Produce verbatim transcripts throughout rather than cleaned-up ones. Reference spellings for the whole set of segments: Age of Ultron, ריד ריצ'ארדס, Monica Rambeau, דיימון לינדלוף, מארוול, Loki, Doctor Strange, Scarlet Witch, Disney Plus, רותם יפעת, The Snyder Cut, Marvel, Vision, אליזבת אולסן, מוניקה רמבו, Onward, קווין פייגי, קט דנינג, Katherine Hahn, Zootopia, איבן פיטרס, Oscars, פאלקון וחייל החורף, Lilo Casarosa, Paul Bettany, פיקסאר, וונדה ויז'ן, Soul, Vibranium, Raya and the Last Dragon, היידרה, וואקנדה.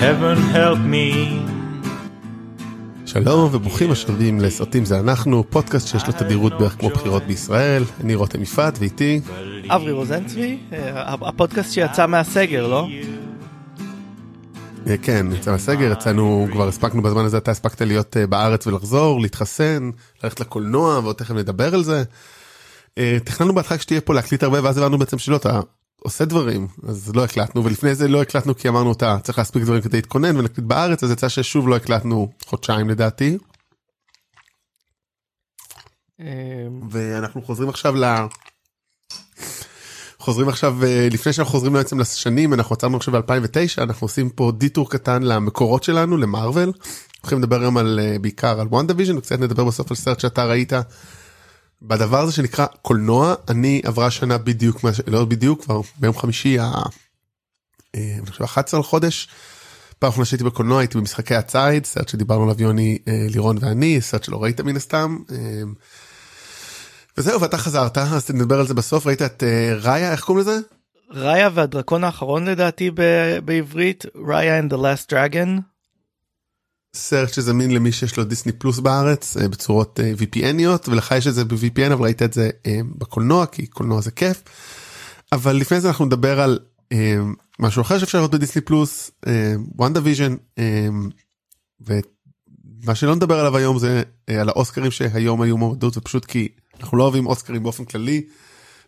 heaven help me. שלום וברוכים השבים לסרטים זה אנחנו, פודקאסט שיש לו תדירות בערך כמו בחירות בישראל. אני רותם יפעת ואיתי אברי רוזנצבי. הפודקאסט שיצא מהסגר, לא? כן, יצא מהסגר, יצאנו, כבר הספקנו בזמן הזה, אתה הספקת להיות בארץ ולחזור, להתחסן, ללכת לקולנוע, ועוד תכף נדבר על זה. תכננו בהתחלה שתהיה פה להקליט הרבה, ואז הבנו בעצם שלא, אתה עושה דברים, אז לא הקלטנו, ולפני זה לא הקלטנו כי אמרנו אותה, צריך להספיק דברים כדי להתכונן ונקליט בארץ, אז יצא ששוב לא הקלטנו חודשיים לדעתי. ואנחנו חוזרים עכשיו ל... חוזרים עכשיו, לפני שאנחנו חוזרים בעצם לשנים, אנחנו עצרנו עכשיו ב-אלפיים ותשע, אנחנו עושים פה דיטור קטן למקורות שלנו, למרוול, אנחנו הולכים לדבר גם על, בעיקר על וונדה ויז'ן, וקצת נדבר בסוף על סרט שאתה ראית, בדבר הזה שנקרא קולנוע. אני עברה שנה בדיוק, לא בדיוק, כבר ביום חמישי, ה-אחת עשרה לחודש, פעם אנחנו נשאיתי בקולנוע, הייתי במשחקי הצייד, סרט שדיברנו עליו יוני, לירון ואני, סרט שלא ראית מן הסתם, וזהו, ואתה חזרת, אז נדבר על זה בסוף, ראית את uh, ראיה, איך קוראים לזה? ראיה והדרקון האחרון לדעתי ב- בעברית, Raya and the Last Dragon. סרט שזמין למי שיש לו דיסני פלוס בארץ, uh, בצורות uh, וי פי אן-יות, ולך יש את זה ב-וי פי אן, אבל ראית את זה uh, בקולנוע, כי קולנוע זה כיף. אבל לפני זה אנחנו נדבר על uh, משהו אחר שאפשר לראות בדיסני פלוס, וונדה ויז'ן, ומה שלא נדבר עליו היום זה uh, על האוסקרים שהיום היו מועמדות, ופשוט כי... אנחנו לא אוהבים אוסקרים באופן כללי,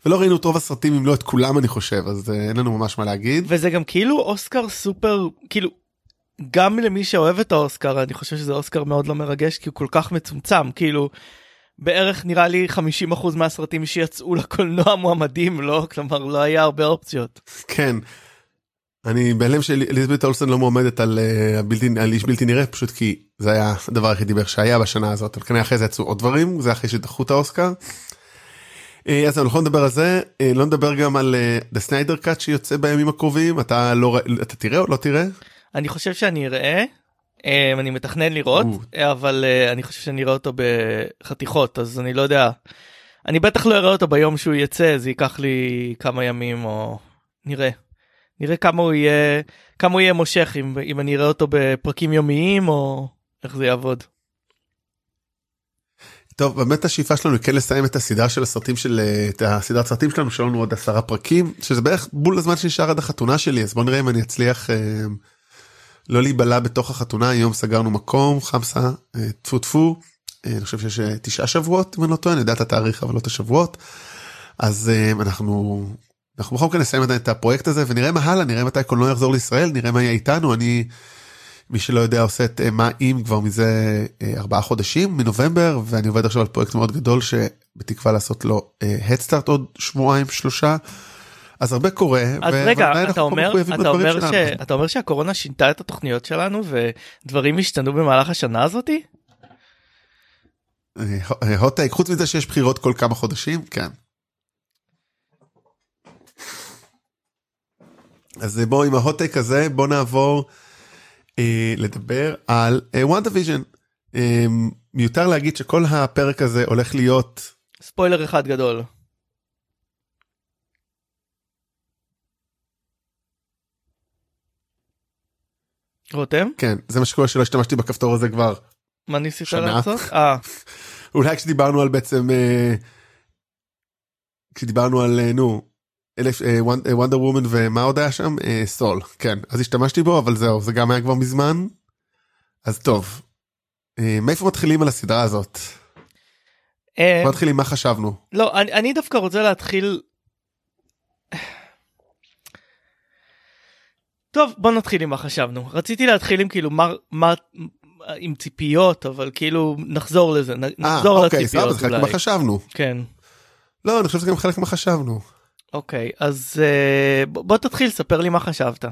ולא ראינו את רוב הסרטים, אם לא את כולם אני חושב, אז אין לנו ממש מה להגיד. וזה גם כאילו אוסקר סופר, כאילו, גם למי שאוהב את האוסקר, אני חושב שזה אוסקר מאוד לא מרגש, כי הוא כל כך מצומצם, כאילו, בערך נראה לי חמישים אחוז מהסרטים שיצאו לקולנוע מועמדים, לא? כלומר, לא היה הרבה אופציות. כן, אני בהלם שאליזבת אולסן לא מועמדת על איש בלתי נראה, פשוט כי זה היה הדבר היחידי בערך שהיה בשנה הזאת, אבל כנראה אחרי זה יצאו עוד דברים, זה אחרי שדחו את האוסקר. אז אנחנו לא נדבר על זה, לא נדבר גם על The Snyder Cut שיוצא בימים הקרובים, אתה תראה או לא תראה? אני חושב שאני אראה, אני מתכנן לראות, אבל אני חושב שאני אראה אותו בחתיכות, אז אני לא יודע, אני בטח לא אראה אותו ביום שהוא יצא, זה ייקח לי כמה ימים או נראה. נראה כמה הוא יהיה, כמה הוא יהיה מושך, אם, אם אני אראה אותו בפרקים יומיים, או איך זה יעבוד. טוב, באמת השאיפה שלנו היא כן לסיים את הסדרה של הסרטים של, את הסדרת הסרטים שלנו, שלנו עוד עשרה פרקים, שזה בערך בול הזמן שנשאר עד החתונה שלי, אז בוא נראה אם אני אצליח אה, לא להיבלע בתוך החתונה, היום סגרנו מקום, חמסה, אה, טפו טפו, אה, אני חושב שיש אה, תשעה שבועות, אם אני לא טוען, אני יודע את התאריך, אבל לא את השבועות, אז אה, אנחנו... אנחנו בכל כך נסיים את הפרויקט הזה, ונראה מה הלאה, נראה מתי קולנוע יחזור לישראל, נראה מה יהיה איתנו. אני, מי שלא יודע, עושה את מה אם כבר מזה ארבעה חודשים, מנובמבר, ואני עובד עכשיו על פרויקט מאוד גדול, שבתקווה לעשות לו הדסטארט עוד שבועיים, שלושה, אז הרבה קורה. אז רגע, אתה אומר, אתה אומר ש... אתה אומר שהקורונה שינתה את התוכניות שלנו, ודברים השתנו במהלך השנה הזאת? הוטי, חוץ מזה שיש בחירות כל כמה חודשים, כן. אז בואו עם ההוטייק הזה, בואו נעבור אה, לדבר על וונדה ויז'ן. אה, מיותר להגיד שכל הפרק הזה הולך להיות... ספוילר אחד גדול. רותם? כן, זה מה שקורה שלא השתמשתי בכפתור הזה כבר שנה. מה ניסית לעשות? אה. אולי כשדיברנו על בעצם... אה, כשדיברנו על, אה, נו... וונדר וומן ומה עוד היה שם? סול, כן, אז השתמשתי בו, אבל זהו, זה גם היה כבר מזמן, אז טוב, מאיפה מתחילים על הסדרה הזאת? מתחילים, מה חשבנו? לא, אני דווקא רוצה להתחיל, טוב, בוא נתחיל עם מה חשבנו, רציתי להתחיל עם כאילו מה, עם ציפיות, אבל כאילו נחזור לזה, נחזור לציפיות אולי. זה חלק מה חשבנו. כן. לא, אני חושב שזה גם חלק מה חשבנו. אוקיי, okay, אז uh, בוא תתחיל, ספר לי מה חשבת.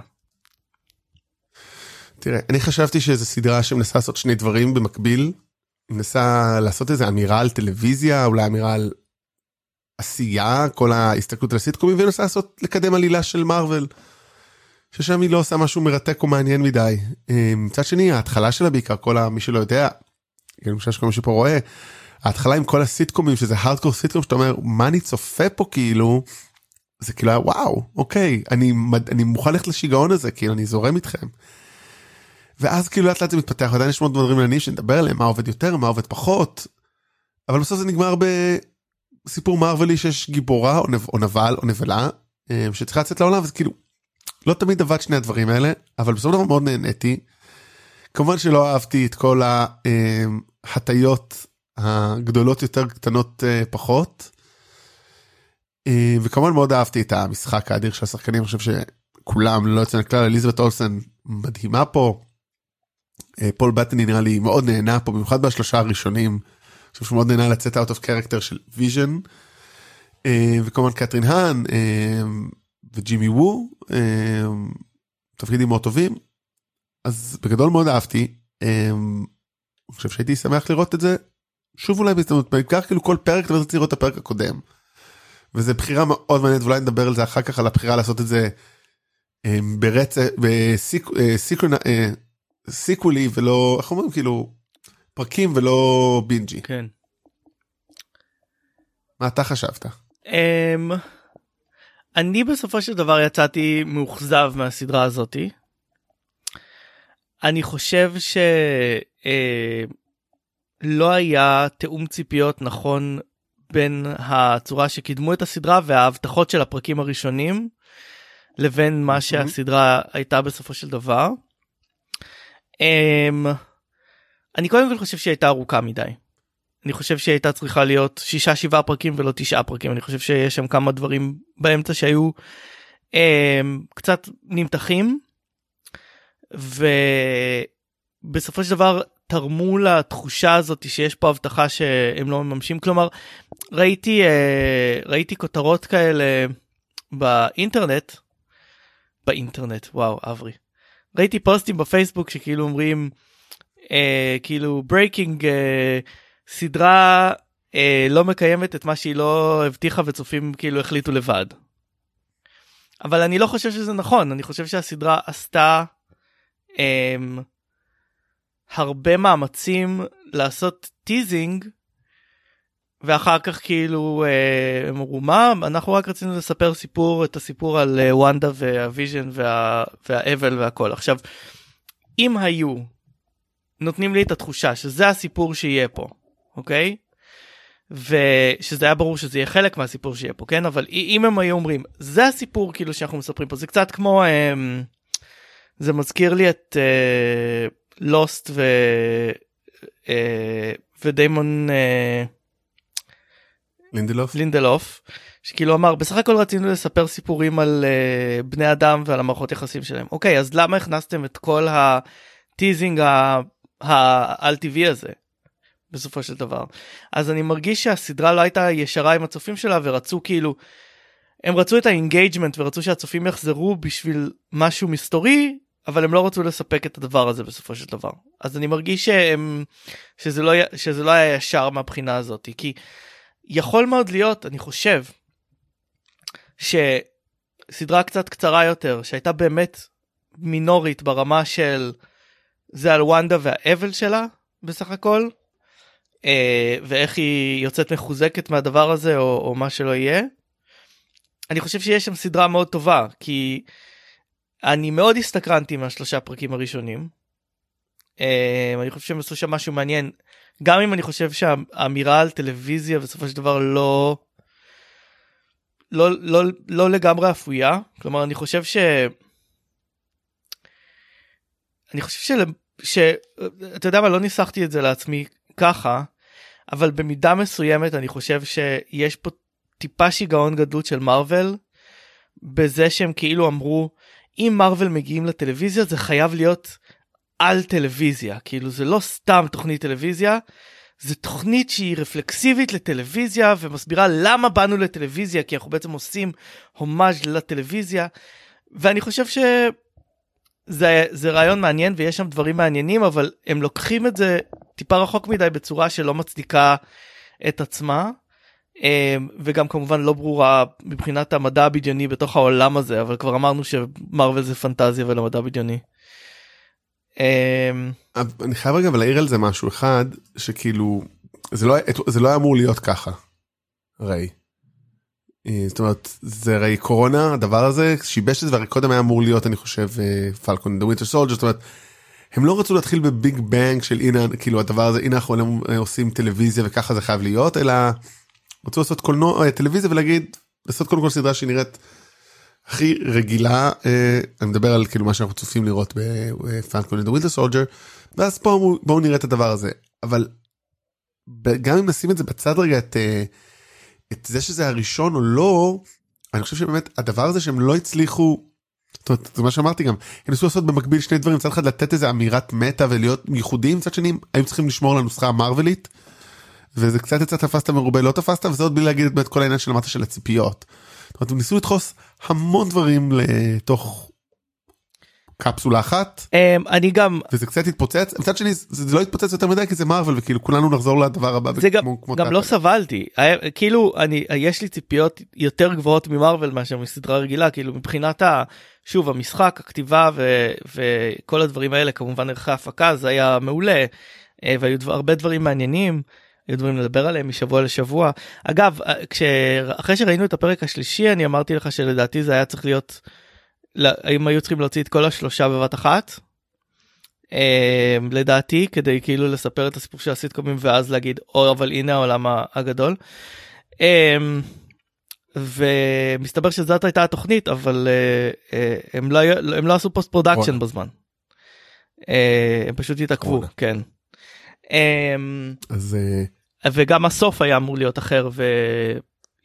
תראה, אני חשבתי שזו סדרה שמנסה לעשות שני דברים במקביל, מנסה לעשות איזו אמירה על טלוויזיה, אולי אמירה על עשייה, כל ההסתכלות על הסיטקומים, ומנסה לעשות, לקדם עלילה של מרוול, ששם היא לא עושה משהו מרתק ומעניין מדי. מצד שני, ההתחלה שלה בעיקר, כל מי שלא יודע, גם משהו שכל מי שפה רואה, ההתחלה עם כל הסיטקומים, שזה הארדקור סיטקום, שאתה אומר, מה אני צופה פה כאילו, זה כאילו, וואו, אוקיי, אני, אני מוכן ללכת לשיגעון הזה, כאילו, אני זורם איתכם. ואז כאילו לאט לאט זה מתפתח, ועדיין יש מאוד דברים עניינים שנדבר עליהם, מה עובד יותר, מה עובד פחות, אבל בסוף זה נגמר בסיפור מארוול שיש גיבורה, או נבל, או נבלה, שצריכה לצאת לעולם, וזה כאילו, לא תמיד עבד שני הדברים האלה, אבל בסוף דבר מאוד נהניתי, כמובן שלא אהבתי את כל ההטיות הגדולות יותר, קטנות פחות, וכמובן מאוד אהבתי את המשחק האדיר של השחקנים, אני חושב שכולם, לא יוצא לכלל, אליזבת אולסן מדהימה פה, פול בטני נראה לי מאוד נהנה פה, במיוחד בשלושה הראשונים, אני חושב שהוא מאוד נהנה לצאת out of character של ויז'ן, וכמובן קתרין האן, וג'ימי וו, תפקידים מאוד טובים, אז בגדול מאוד אהבתי, אני חושב שהייתי שמח לראות את זה, שוב אולי בהסתמנות, בעיקר כאילו כל פרק, אתה רוצה לראות את הפרק הקודם, וזו בחירה מאוד מעניינת, ואולי נדבר על זה אחר כך, על הבחירה לעשות את זה ברצה, בסיקולי, ולא, איך אומרים, כאילו, פרקים ולא בינג'י. כן. מה אתה חשבת? אני בסופו של דבר יצאתי מאוכזב מהסדרה הזאת. אני חושב שלא היה תאום ציפיות נכון בין הצורה שקידמו את הסדרה וההבטחות של הפרקים הראשונים לבין מה שהסדרה הייתה בסופו של דבר. אני קודם כל חושב שהיא הייתה ארוכה מדי. אני חושב שהיא הייתה צריכה להיות שישה שבעה פרקים ולא תשעה פרקים. אני חושב שיש שם כמה דברים באמצע שהיו קצת נמתחים, ובסופו של דבר תרמו לתחושה הזאת שיש פה הבטחה שהם לא מממשים. כלומר, ראיתי, ראיתי כותרות כאלה באינטרנט, באינטרנט, וואו, אברי. ראיתי פוסטים בפייסבוק שכאילו אומרים, אה, כאילו, breaking, אה, סדרה, אה, לא מקיימת את מה שהיא לא הבטיחה וצופים, כאילו, החליטו לבד. אבל אני לא חושב שזה נכון. אני חושב שהסדרה עשתה, אה, הרבה מאמצים לעשות טיזינג, ואחר כך כאילו הם אמרו, מה? אנחנו רק רצינו לספר סיפור, את הסיפור על וונדה והוויז'ן והאבל והכל. עכשיו, אם היו נותנים לי את התחושה שזה הסיפור שיהיה פה, אוקיי? ושזה היה ברור שזה יהיה חלק מהסיפור שיהיה פה, כן? אבל אם הם היו אומרים, זה הסיפור כאילו שאנחנו מספרים פה, זה קצת כמו, זה מזכיר לי את לוסט ו... ודיימון... לינדלוף. לינדלוף, שכאילו אמר, בסך הכל רצינו לספר סיפורים על בני אדם ועל המערכות יחסים שלהם. אוקיי, אז למה הכנסתם את כל הטיזינג העל-טבעי הזה, בסופו של דבר? אז אני מרגיש שהסדרה לא הייתה ישרה עם הצופים שלה, ורצו כאילו, הם רצו את האינגייג'מנט, ורצו שהצופים יחזרו בשביל משהו מסתורי, אבל הם לא רצו לספק את הדבר הזה בסופו של דבר. אז אני מרגיש שהם, שזה לא, שזה לא היה ישר מהבחינה הזאת, כי יכול מאוד להיות, אני חושב, שסדרה קצת קצרה יותר, שהייתה באמת מינורית ברמה של, זה על וונדה והאבל שלה, בסך הכל, ואיך היא יוצאת מחוזקת מהדבר הזה, או, או מה שלא יהיה. אני חושב שיש שם סדרה מאוד טובה, כי אני מאוד הסתקרנתי מהשלושה הפרקים הראשונים. אני חושב שהם עשו שם משהו מעניין, גם אם אני חושב שהאמירה על טלוויזיה בסופו של דבר לא, לא, לא, לא לגמרי אפויה. כלומר, אני חושב ש... אני חושב של... ש... אתה יודע מה, לא ניסחתי את זה לעצמי ככה, אבל במידה מסוימת אני חושב שיש פה טיפה שיגעון גדלות של מרוול, בזה שהם כאילו אמרו, אם מרוול מגיעים לטלוויזיה, זה חייב להיות על טלוויזיה, כאילו זה לא סתם תוכנית טלוויזיה, זה תוכנית שהיא רפלקסיבית לטלוויזיה, ומסבירה למה באנו לטלוויזיה, כי אנחנו בעצם עושים הומאז' לטלוויזיה, ואני חושב שזה זה רעיון מעניין, ויש שם דברים מעניינים, אבל הם לוקחים את זה טיפה רחוק מדי, בצורה שלא מצדיקה את עצמה, וגם כמובן לא ברורה מבחינת המדע הבדיוני בתוך העולם הזה, אבל כבר אמרנו שמרוול זה פנטזיה ולא מדע בדיוני. אני חייב רגע להעיר על זה משהו אחד, שכאילו, זה לא, זה לא אמור להיות ככה, ראי. זאת אומרת, זה ראי קורונה, הדבר הזה, שיבש את זה, והרי קודם היה אמור להיות, אני חושב, פלקון, The Winter Soldier, זאת אומרת, הם לא רצו להתחיל בביג בנג של הנה, כאילו הדבר הזה, הנה אנחנו עושים טלוויזיה וככה זה חייב להיות, אלא רצו לעשות קולנוע, טלוויזיה ולהגיד, לעשות קודם כל סדרה שנראית הכי רגילה, אני מדבר על כאילו מה שאנחנו צופים לראות ב-Falcon and the Winter Soldier, ואז פה בואו נראה את הדבר הזה, אבל גם אם נשים את זה בצד רגע, את, את זה שזה הראשון או לא, אני חושב שבאמת הדבר הזה שהם לא הצליחו, זאת אומרת, זה מה שאמרתי גם, הם ניסו לעשות במקביל שני דברים, מצד אחד לתת איזה אמירת מטה ולהיות ייחודיים, מצד שני, הם צריכים לשמור על הנוסחה המרוולית, וזה קצת יצא תפסת מרובה, לא תפסת, וזה עוד בלי להגיד את כל העניין של המטה של הציפיות. זאת אומרת, הם ניסו לדחוס המון דברים לתוך קפסולה אחת, אני גם... וזה קצת התפוצץ, מצד שני, זה לא התפוצץ יותר מדי, כי זה מרוול, וכאילו כולנו נחזור לדבר הבא. זה גם לא סבלתי, כאילו, יש לי ציפיות יותר גבוהות ממרוול, מאשר מסדרה רגילה, כאילו, מבחינת ה... שוב, המשחק, הכתיבה, וכל הדברים האלה, כמובן ערכי ההפקה, זה היה מעולה, והיו הרבה דברים מעניינים, היו דברים לדבר עליהם משבוע לשבוע. אגב, אחרי שראינו את הפרק השלישי, אני אמרתי לך שלדעתי זה היה צריך להיות, האם היו צריכים להוציא את כל השלושה בבת אחת? לדעתי, כדי כאילו לספר את הסיפור של הסיטקומים, ואז להגיד, או, אבל הנה העולם הגדול. ומסתבר שזאת הייתה התוכנית, אבל הם לא עשו פוסט פרודקשן בזמן. הם פשוט התעכבו, כן. וגם הסוף היה אמור להיות אחר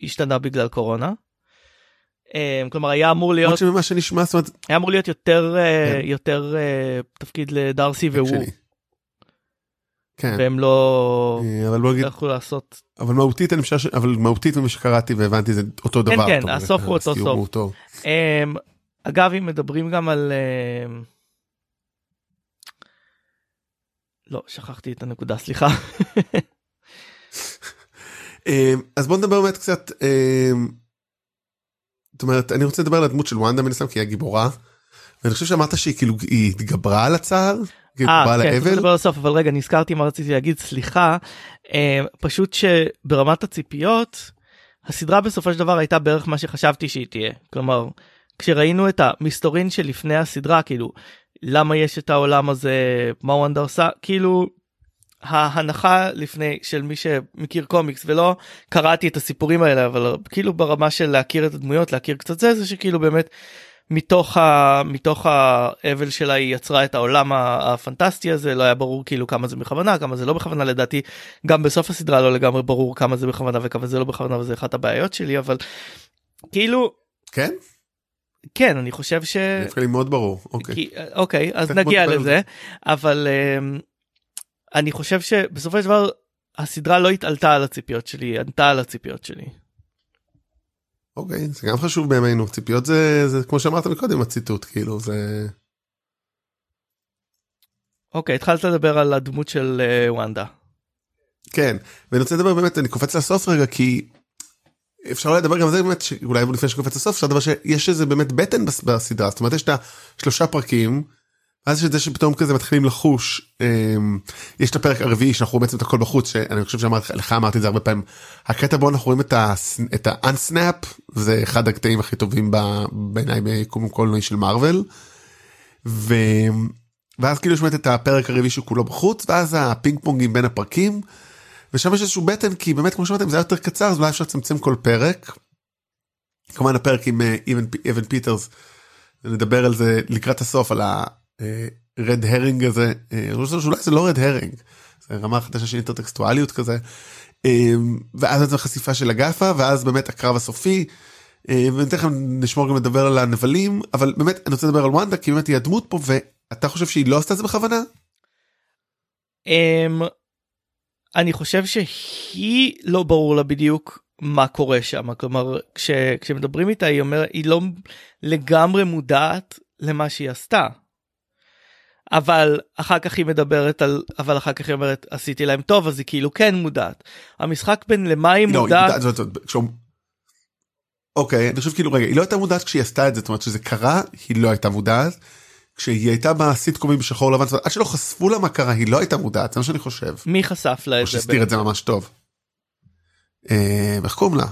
והשתנה בגלל קורונה, כלומר היה אמור להיות היה אמור להיות יותר יותר תפקיד לדרסי והוא, והם לא יכולו לעשות, אבל מהותית אבל מהותית ממה שקראתי והבנתי זה אותו דבר, כן כן, הסוף הוא אותו סוף. אגב, אם מדברים גם על לא, שכחתי את הנקודה, סליחה. אז בוא נדבר באמת קצת, זאת אומרת, אני רוצה לדבר על הדמות של וונדה, מן הסתם, כי היא הגיבורה, ואני חושב שאמרת שהיא כאילו, היא התגברה על הצער, התגברה על האבל. כן, אני מדבר על הסוף, אבל רגע, נזכרתי מה רציתי להגיד, סליחה, פשוט שברמת הציפיות, הסדרה בסופו של דבר הייתה בערך מה שחשבתי שהיא תהיה, כלומר, כשראינו את המסתורין שלפני הסדרה, כאילו, למה יש את העולם הזה, מה וונדה עושה, כאילו, ההנחה לפני, של מי שמכיר קומיקס, ולא קראתי את הסיפורים האלה, אבל כאילו ברמה של להכיר את הדמויות, להכיר קצת זה, זה שכאילו באמת, מתוך, ה, מתוך האבל שלה, היא יצרה את העולם הפנטסטי הזה, לא היה ברור כאילו כמה זה בכוונה, כמה זה לא בכוונה, לדעתי, גם בסוף הסדרה לא לגמרי ברור כמה זה בכוונה, וכמה זה לא בכוונה, וזה אחת הבעיות שלי, אבל כאילו... כן? כן, אני חושב ש... נפקה לי מאוד ברור, אוקיי. אוקיי, אז נגיע לזה, אבל אני חושב שבסופו של דבר, הסדרה לא התעלתה על הציפיות שלי, היא ענתה על הציפיות שלי. אוקיי, זה גם חשוב בימינו, ציפיות זה, כמו שאמרת מקודם, הציטוט, כאילו, זה... אוקיי, התחלת לדבר על הדמות של וונדה. כן, ואני רוצה לדבר באמת, אני קופץ לסוף רגע, כי... אפשר אולי לדבר גם על זה באמת, שאולי לפני שקופץ לסוף, אפשר לדבר שיש איזה באמת בטן בסדרה, זאת אומרת יש את השלושה פרקים, אז יש את זה שפתאום כזה מתחילים לחוש, יש את הפרק הרביעי שאנחנו בעצם את הכל בחוץ, שאני חושב שלך אמרתי את זה הרבה פעמים, הקטע בו אנחנו רואים את ה-unsnap, זה אחד הקטעים הכי טובים בעיניי ביקום קולנועי של מארוול, ואז כאילו יש באמת את הפרק הרביעי שכולו בחוץ, ואז הפינג פונגים בין הפרקים, ושם יש איזשהו בטן, כי באמת, כמו שאמרתם, זה היה יותר קצר, אז אולי אפשר לצמצם כל פרק. כמובן, הפרק עם אבן פיטרס, נדבר על זה לקראת הסוף, על הרד הרינג הזה, שאולי זה לא רד הרינג, זה רמה חדשה של אינטרטקסטואליות כזה, ואז זו חשיפה של הגפה, ואז באמת הקרב הסופי, ותכף נשמור גם לדבר על הנבלים, אבל באמת, אני רוצה לדבר על וונדה, כי באמת היא הדמות פה, ואתה חושב שהיא לא עשתה את זה בכוונה? אני חושב שהיא לא ברור לה בדיוק מה קורה שם, כלומר, כש, כשמדברים איתה, היא אומרת, היא לא לגמרי מודעת למה שהיא עשתה, אבל אחר כך היא מדברת על, אבל אחר כך היא אומרת, עשיתי להם טוב, אז היא כאילו כן מודעת. המשחק בין למה היא לא, מודעת... היא מודעת, זאת אומרת, כשהוא... אוקיי, אני חושב כאילו, רגע, היא לא הייתה מודעת כשהיא עשתה את זה, זאת אומרת שזה קרה, היא לא הייתה מודעת, כשהיא הייתה בסיטקומים בשחור לבן, עד שלא חשפו לה מה קרה, היא לא הייתה מודעת, זה מה שאני חושב. מי חשף לה את זה? או שהסתיר את זה ממש טוב. איך קוראים לה?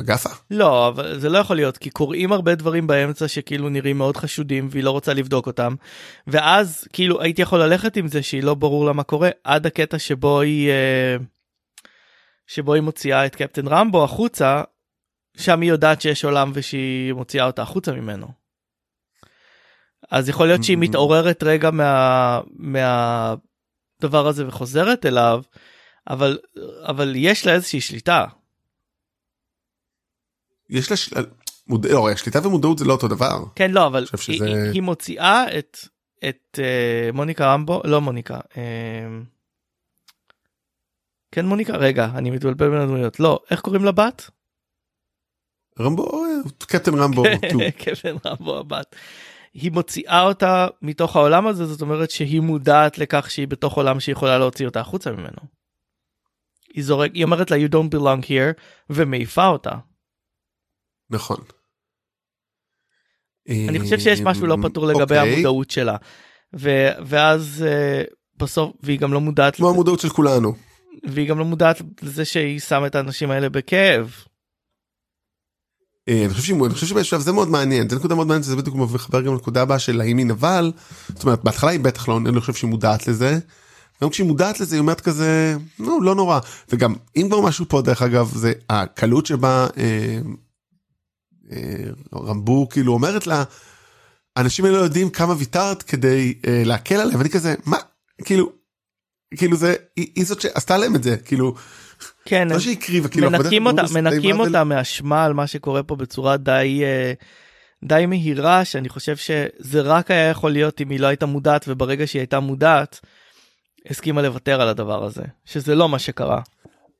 אגתה. לא, אבל זה לא יכול להיות, כי קוראים הרבה דברים באמצע שכאילו נראים מאוד חשודים, והיא לא רוצה לבדוק אותם, ואז כאילו הייתי יכול ללכת עם זה, שהיא לא ברור למה קורה, עד הקטע שבו היא, שבו היא מוציאה את קפטן רמבו החוצה, שם היא יודעת שיש עולם ושהיא מוציאה אותה החוצה ממנו. אז יכול להיות שהיא מתעוררת רגע מה, מהדבר הזה וחוזרת אליו, אבל, אבל יש לה איזושהי שליטה. יש לה של... מוד... לא, שליטה ומודעות זה לא אותו דבר. כן, לא, אבל היא, שזה... היא, היא מוציאה את, את אה, מוניקה רמבו, לא מוניקה, אה... כן מוניקה, רגע, אני מתבלבל בין הדמויות, לא, איך קוראים לה בת? רמבו, קפטן רמבו. קפטן רמבו הבת. היא מוציאה אותה מתוך העולם הזה, זאת אומרת שהיא מודעת לכך שהיא בתוך עולם שהיא יכולה להוציא אותה החוצה ממנו. היא, זורק, היא אומרת לה, you don't belong here, ומעיפה אותה. נכון. אני חושב שיש משהו לא פתור לגבי המודעות שלה, ואז בסוף, והיא גם לא מודעת... כמו המודעות של כולנו. והיא גם לא מודעת לזה שהיא שמה את האנשים האלה בכאב. אני חושב שבשלב זה מאוד מעניין, זה נקודה מאוד מעניינת, זה בדיוק מחבר גם לנקודה הבאה של הימין, אבל, זאת אומרת, בהתחלה היא בטח לא, אני חושב שהיא מודעת לזה, גם כשהיא מודעת לזה, היא אומרת כזה, לא, לא נורא, וגם, אם כבר משהו פה, דרך אגב, זה הקלות שבה... רמבו כאילו אומרת לה אנשים האלה לא יודעים כמה ויתרת כדי אה, להקל עליהם, ואני כזה מה? כאילו, כאילו זה היא, היא זאת שעשתה להם את זה כאילו, כן, לא שהיא קריבה כאילו, מנקים אותה, מנקים אותה מהשמה על מה שקורה פה בצורה די אה, די מהירה, שאני חושב שזה רק היה יכול להיות אם היא לא הייתה מודעת, וברגע שהיא הייתה מודעת הסכימה לוותר על הדבר הזה, שזה לא מה שקרה.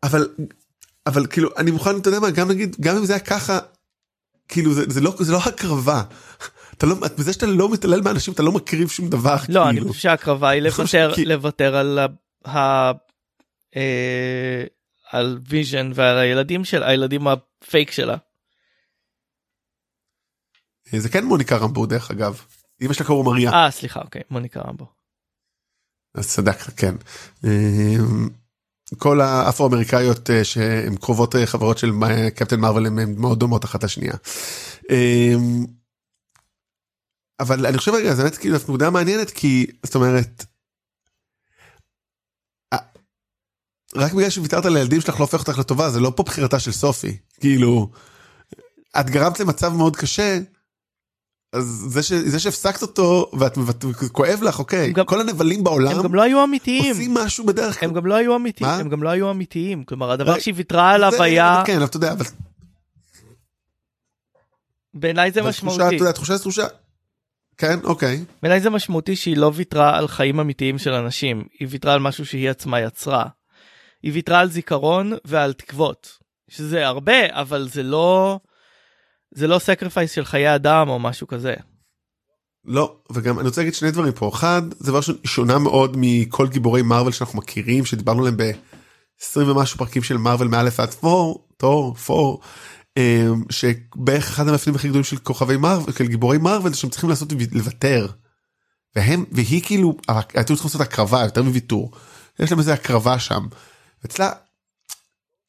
אבל, אבל כאילו אני מוכן, אתה יודע מה, גם נגיד, גם אם זה היה ככה כאילו, זה, זה לא, זה לא הקרבה. אתה לא, בזה שאתה לא מתעלל באנשים, אתה לא מקריב שום דבר, לא, כאילו. אני חושב שהקרבה היא לוותר, לוותר על ה, אה, על ויז'ן ועל הילדים של, הילדים הפייק שלה. זה כן מוניקה רמבו, דרך אגב. אמא שלה קוראים מריה. אה, סליחה, אוקיי, מוניקה רמבו. אז צדק, כן. אה, כל האפרו-אמריקאיות שהן קרובות חברות של קפטן מרוול הן מאוד דומות אחת השנייה. אבל אני חושב רגע, זה באמת כאילו נקודה מעניינת, כי זאת אומרת, רק בגלל שוויתרת לילדים שלך לא הופך אותך לטובה, זה לא פה בחירתה של סופי. כאילו, את גרמת למצב מאוד קשה, אז זה, ש... זה שהפסקת אותו, ואת כואב לך, אוקיי, גם... כל הנבלים בעולם, הם גם לא היו אמיתיים, עושים משהו בדרך כלל, הם גם לא היו אמיתיים, מה? הם גם לא היו אמיתיים, כלומר, הדבר רק... שהיא ויתרה עליו זה... היה, כן, אבל אתה יודע, אבל... בעיניי זה משמעותי, תחושה, אתה יודע, תחושה, תחושה, כן, אוקיי, בעיניי זה משמעותי שהיא לא ויתרה על חיים אמיתיים של אנשים, היא ויתרה על משהו שהיא עצמה יצרה, היא ויתרה על זיכרון ועל תקוות, שזה הרבה, אבל זה לא... זה לא סקריפייס של חיי אדם או משהו כזה. לא, וגם אני רוצה להגיד שני דברים פה. אחד, זה דבר שונה מאוד מכל גיבורי מרוול שאנחנו מכירים, שדיברנו עליהם ב-עשרים ומשהו פרקים של מרוול מאלף עד פור, תור, פור, שבערך אחד המאפיינים הכי גדולים של כוכבי מרוול, של גיבורי מרוול, זה שהם צריכים לעשות לוותר. והם, והיא כאילו, הייתה צריכה לעשות הקרבה, יותר מוויתור. יש להם איזו הקרבה שם. ואצלה,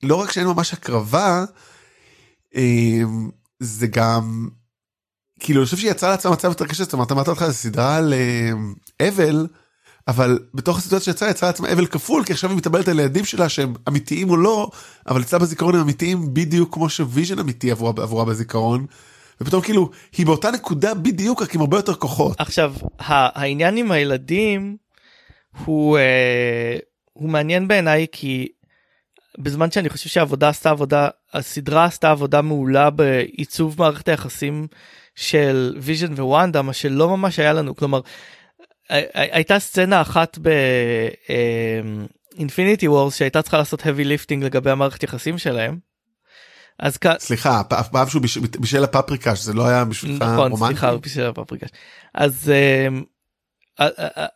לא רק שאין ממש הקרבה, זה גם, כאילו, אני חושב שהיא יצאה לעצמה מצב יותר קשה, זאת אומרת, אמרת לך, זה סדרה על אבל, אבל בתוך הסיטואציה שיצאה, יצאה לעצמה אבל כפול, כי עכשיו היא מתאבלת על הילדים שלה, שהם אמיתיים או לא, אבל יצאה בזיכרון הם אמיתיים, בדיוק כמו שוויז'ן אמיתי עבורה, עבורה בזיכרון, ופתאום כאילו, היא באותה נקודה בדיוק, רק עם הרבה יותר כוחות. עכשיו, העניין עם הילדים, הוא, הוא מעניין בעיניי, כי... בזמן שאני חושב שהעבודה עשתה עבודה, הסדרה עשתה עבודה מעולה בעיצוב מערכת היחסים של ויז'ן ווונדה, מה שלא ממש היה לנו, כלומר, הייתה סצנה אחת באינפיניטי וורס, שהייתה צריכה לעשות heavy lifting לגבי המערכת יחסים שלהם, אז כ... סליחה, הפעם שהוא בשביל הפפריקה, שזה לא היה בשבילך רומנטי. נכון, סליחה, בשביל הפפריקה. אז...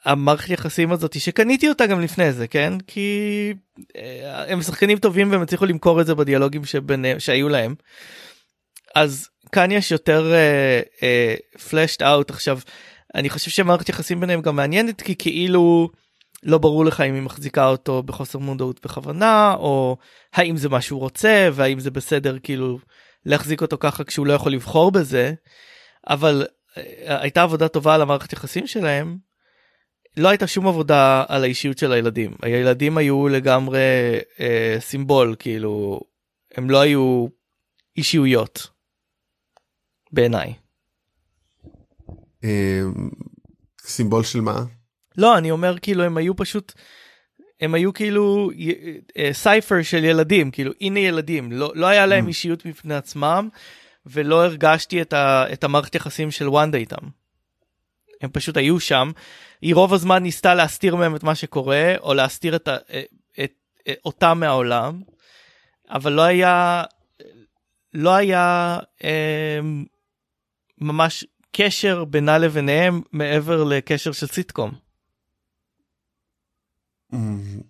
המערכת יחסים הזאת שקניתי אותה גם לפני זה, כן? כי הם שחקנים טובים והם הצליחו למכור את זה בדיאלוגים שהיו להם. אז כאן יש יותר פלשט אאוט. עכשיו, אני חושב שמערכת יחסים ביניהם גם מעניינת, כי כאילו לא ברור לך אם היא מחזיקה אותו בחוסר מודעות בכוונה, או האם זה מה שהוא רוצה, והאם זה בסדר כאילו להחזיק אותו ככה כשהוא לא יכול לבחור בזה, אבל הייתה עבודה טובה על המערכת יחסים שלהם, לא הייתה שום עבודה על האישיות של הילדים. הילדים היו לגמרי אה, סימבול, כאילו, הם לא היו אישיויות, בעיניי. אה, סימבול של מה? לא, אני אומר כאילו, הם היו פשוט, הם היו כאילו אה, סייפר של ילדים, כאילו, הנה ילדים, לא, לא היה להם mm. אישיות מפני עצמם, ולא הרגשתי את, ה, את המערכת יחסים של וונדה איתם. הם פשוט היו שם, היא רוב הזמן ניסתה להסתיר מהם את מה שקורה, או להסתיר את, את, את, את אותה מהעולם, אבל לא היה, לא היה אה, ממש קשר בינה לביניהם, מעבר לקשר של סיטקום. Mm-hmm.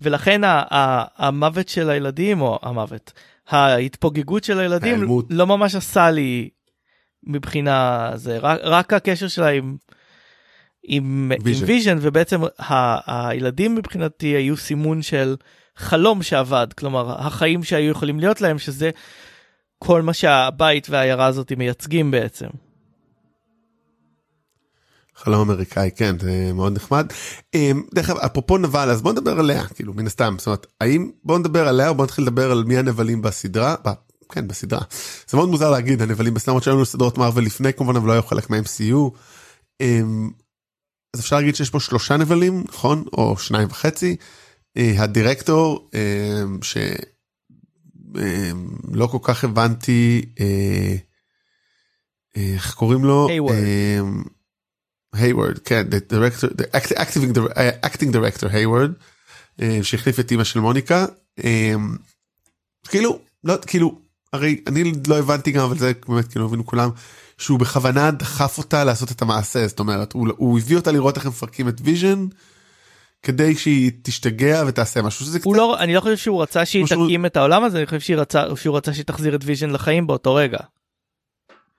ולכן ה, ה, המוות של הילדים, או המוות, ההתפוגגות של הילדים, האלמות. לא ממש עשה לי מבחינה זה, רק, רק הקשר שלה עם, עם ויז'ן, ובעצם ה, הילדים מבחינתי היו סימון של חלום שעבד, כלומר החיים שהיו יכולים להיות להם, שזה כל מה שהבית והעיירה הזאת מייצגים בעצם. חלום אמריקאי, כן, זה מאוד נחמד. דרך אגב, אפרופו נבל, אז בוא נדבר עליה, כאילו, מן הסתם, זאת אומרת, האם בוא נדבר עליה, או בוא נתחיל לדבר על מי הנבלים בסדרה, כן, בסדרה. זה מאוד מוזר להגיד, הנבלים בסדרה, עוד שהיו לנו סדרות מארוול לפני, כמובן, אבל לא היו חלק מה-אם סי יו. אז אפשר להגיד שיש פה שלושה נבלים, נכון? או שניים וחצי. הדירקטור, שלא כל כך הבנתי, איך קוראים לו? Hayward. Hayward, כן, the director, the acting acting director Hayward, שהחליף את אמא של מוניקה, כאילו, לא, כאילו, הרי אני לא הבנתי גם, אבל זה באמת, כאילו, הבינו כולם, שהוא בכוונה דחף אותה לעשות את המעשה, זאת אומרת, הוא, הוא הביא אותה לראות איך הם מפרקים את ויז'ן, כדי שהיא תשתגע ותעשה משהו, שזה קצת... לא, אני לא חושב שהוא רצה שהיא תקים את העולם הזה, אני חושב שהוא רצה, שהוא רצה שהיא תחזיר את ויז'ן לחיים באותו רגע.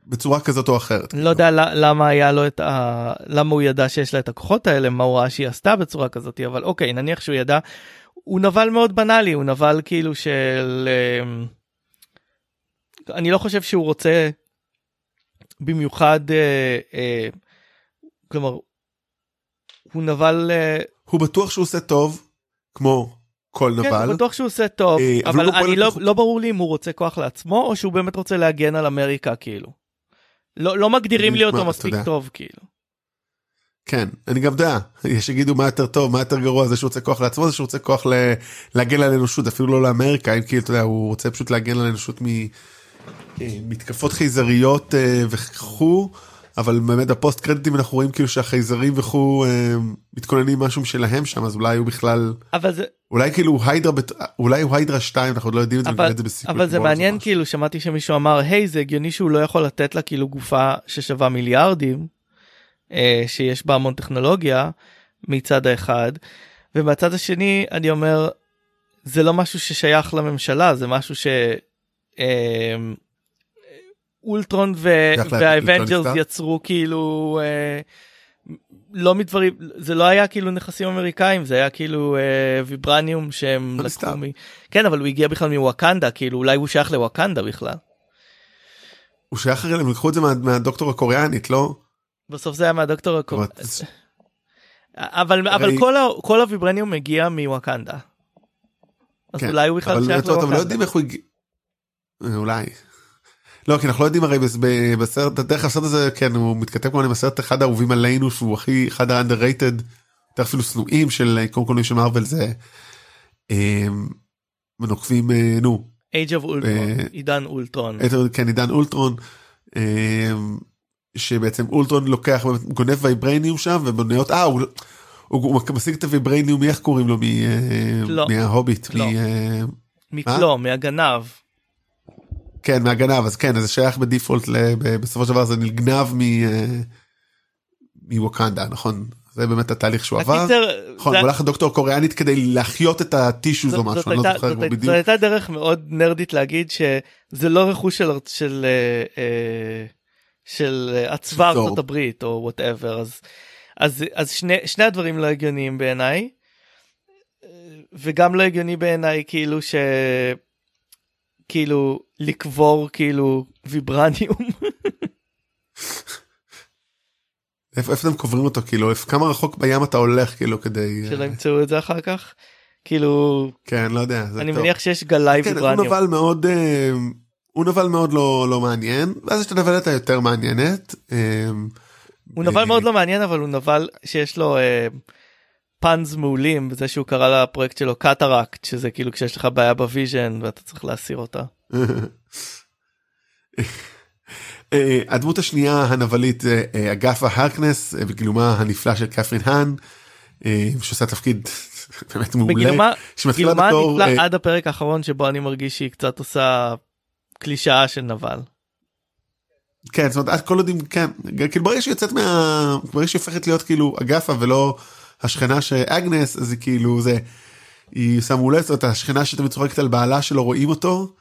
בצורה כזאת או אחרת. לא יודע למה היה לו את ה... למה הוא ידע שיש לה את הכוחות האלה, מה הוא ראה שהיא עשתה בצורה כזאת, אבל אוקיי, נניח שהוא ידע, הוא נבל מאוד בנאלי, הוא נבל כאילו של... אני לא חושב שהוא רוצה במיוחד, כלומר, הוא נבל... הוא בטוח שהוא עושה טוב, כמו... כל נבל. כן, בטוח שהוא עושה טוב, אבל אני לא ברור לי אם הוא רוצה כוח לעצמו, או שהוא באמת רוצה להגן על אמריקה, כאילו. לא מגדירים לי אותו מספיק טוב, כאילו. כן, אני גם יודע, יש שיגידו מה יותר טוב, מה יותר גרוע, זה שהוא רוצה כוח לעצמו, זה שהוא רוצה כוח להגן על אנושות, אפילו לא לאמריקה, אם כאילו, אתה יודע, הוא רוצה פשוט להגן על אנושות מתקפות חייזריות וכו', אבל באמת הפוסט קרדיטים אנחנו רואים כאילו שהחייזרים וכו אה, מתכוננים משהו שלהם שם, אז אולי הוא בכלל, אבל זה... אולי כאילו היידרה, אולי הוא היידרה שתיים, אנחנו עוד לא יודעים את זה, אבל, את זה אבל זה מעניין כאילו, שמעתי שמישהו אמר, היי hey, זה הגיוני שהוא לא יכול לתת לה כאילו גופה ששווה מיליארדים, אה, שיש בה המון טכנולוגיה, מצד האחד, ומהצד השני אני אומר, זה לא משהו ששייך לממשלה, זה משהו ש... אה, אולטרון והאבנג'רס יצרו כאילו, לא מדברים, זה לא היה כאילו נכסים אמריקאים, זה היה כאילו ויברניום שהם לקחו מ... כן, אבל הוא הגיע בכלל מוואקנדה, כאילו אולי הוא שייך לוואקנדה בכלל. הוא שייך הרי, הם לקחו את זה מהדוקטור הקוריאנית, לא? בסוף זה היה מהדוקטור הקוריאנית. אבל כל הויברניום הגיע מוואקנדה. אז אולי הוא בכלל שייך לוואקנדה. אבל לא יודעים איך הוא הגיע... אולי... לא, כי אנחנו לא יודעים הרי בסרט, דרך הסרט הזה, כן, הוא מתכתב כמובן עם הסרט אחד האהובים עלינו, שהוא הכי, אחד ה-underrated, יותר אפילו סנועים של קומיקונים של מארוול, זה מנוקבים, נו. Age of Ultron, עידן אולטרון. כן, עידן אולטרון, שבעצם אולטרון לוקח, גונב ויברניום שם, ובנויות, אה, הוא משיג את הויברניום, מי איך קוראים לו? מההוביט. מכלום, מהגנב. כן, מהגנב, אז כן, אז זה שייך בדיפולט, בסופו של דבר זה נגנב מווקנדה, נכון? זה באמת התהליך שהוא עבר. נכון, הולך הדוקטור קוריאנית כדי להחיות את הטישוז או משהו, אני לא זוכר בדיוק. זאת הייתה דרך מאוד נרדית להגיד שזה לא רכוש של הצבא ארצות הברית, או וואטאבר, אז, אז שני, שני הדברים לא הגיוניים בעיניי, וגם לא הגיוני בעיניי כאילו ש... כאילו לקבור כאילו ויברניום. איפה אתם קוברים אותו? כאילו, כמה רחוק בים אתה הולך כאילו כדי... שלא ימצאו את זה אחר כך? כאילו... כן, לא יודע. אני מניח שיש גלי ויברניום. הוא נבל מאוד... הוא נבל מאוד לא מעניין, ואז יש את הנבלת היותר מעניינת. הוא נבל מאוד לא מעניין, אבל הוא נבל שיש לו פאנז מעולים, בזה שהוא קרא לפרויקט שלו קטרקט, שזה כאילו כשיש לך בעיה בוויז'ן, ואתה צריך להסיר אותה. הדמות השנייה הנבלית, אגתה הרקנס, בגילומה הנפלא של קת'רין האן, שעושה תפקיד באמת מעולה. בגילומה הנפלא עד הפרק האחרון, שבו אני מרגיש שהיא קצת עושה... קלישאה של נבל. כן, זאת אומרת, כל יודעים, כן, כאילו ברגע שהיא יוצאת מה... ברגע שהיא הופכת להיות כאילו אגפה ולא השכנה שאגנס, אז היא כאילו זה, היא שמה אולי, זאת אומרת, השכנה שאתה מצורקת על בעלה שלא רואים אותו,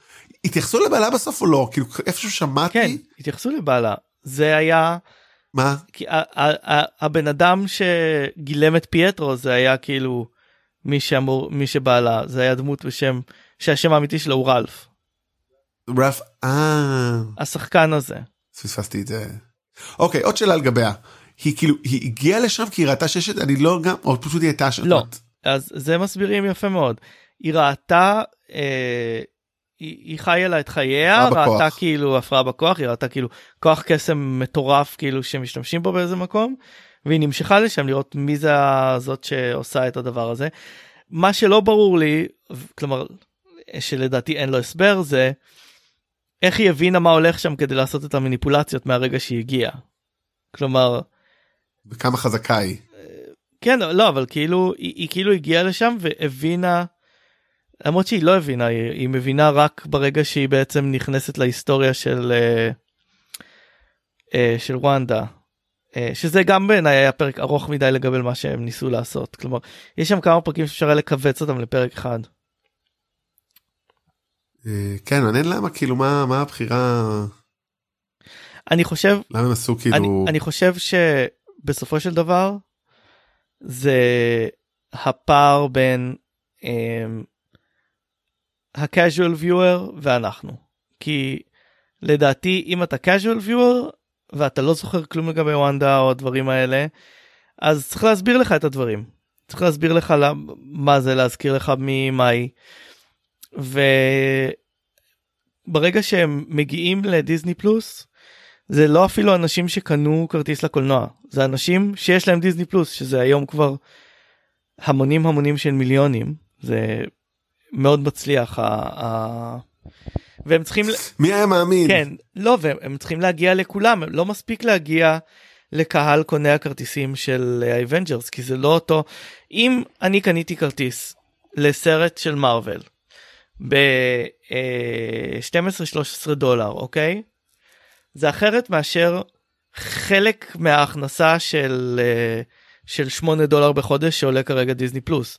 התייחסו לבעלה בסוף או לא? כאילו איפשהו שמעתי? כן, התייחסו לבעלה. זה היה... מה? כי הבן אדם שגילם את פייטרו, זה היה כאילו מי שאמור, מי שבעלה, זה היה דמות בשם, שהשם האמיתי שלו הוא רלף. רף, אה... השחקן הזה. ספספסתי את זה. אוקיי, עוד שאלה לגביה. היא כאילו, היא הגיעה לשם כי היא ראתה ששת, אני לא גם, או פשוט היא הייתה שם. לא, אז זה מסבירים יפה מאוד. היא ראתה, אה, היא, היא חיה לה את חייה, ראתה כאילו, הפרעה בכוח, היא ראתה כאילו, כוח קסם מטורף כאילו שמשתמשים בו באיזה מקום, והיא נמשכה לשם לראות מי זה הזאת שעושה את הדבר הזה. מה שלא ברור לי, כלומר, שלדעתי אין לו הסבר, זה... איך היא הבינה מה הולך שם כדי לעשות את המניפולציות מהרגע שהיא הגיעה? כלומר... וכמה חזקה היא. כן, לא, אבל כאילו, היא, היא כאילו הגיעה לשם והבינה, למרות שהיא לא הבינה, היא, היא מבינה רק ברגע שהיא בעצם נכנסת להיסטוריה של, של וונדה. שזה גם בעיניי היה פרק ארוך מדי לגבי מה שהם ניסו לעשות. כלומר, יש שם כמה פרקים שאפשר לקבץ אותם לפרק אחד. כן, אני אין למה, כאילו, מה, מה הבחירה? אני חושב, למה עשו, כאילו... אני, אני חושב שבסופו של דבר, זה הפער בין, אמ, ה-casual viewer ואנחנו. כי, לדעתי, אם אתה casual viewer, ואתה לא זוכר כלום לגבי וונדה או הדברים האלה, אז צריך להסביר לך את הדברים. צריך להסביר לך מה זה, להזכיר לך מי, מה היא. וברגע שהם מגיעים לדיזני פלוס, זה לא אפילו אנשים שקנו כרטיס לקולנוע, זה אנשים שיש להם דיזני פלוס, שזה היום כבר המונים המונים של מיליונים, זה מאוד מצליח, והם צריכים... מי היה מאמין? כן, לא, והם צריכים להגיע לכולם, לא מספיק להגיע לקהל קוני הכרטיסים של האבנג'רס, כי זה לא אותו... אם אני קניתי כרטיס לסרט של מארוול, ב-שתים עשרה שלוש עשרה דולר, אוקיי? זה אחרת מאשר חלק מההכנסה של, של שמונה דולר בחודש שעולה כרגע דיזני פלוס.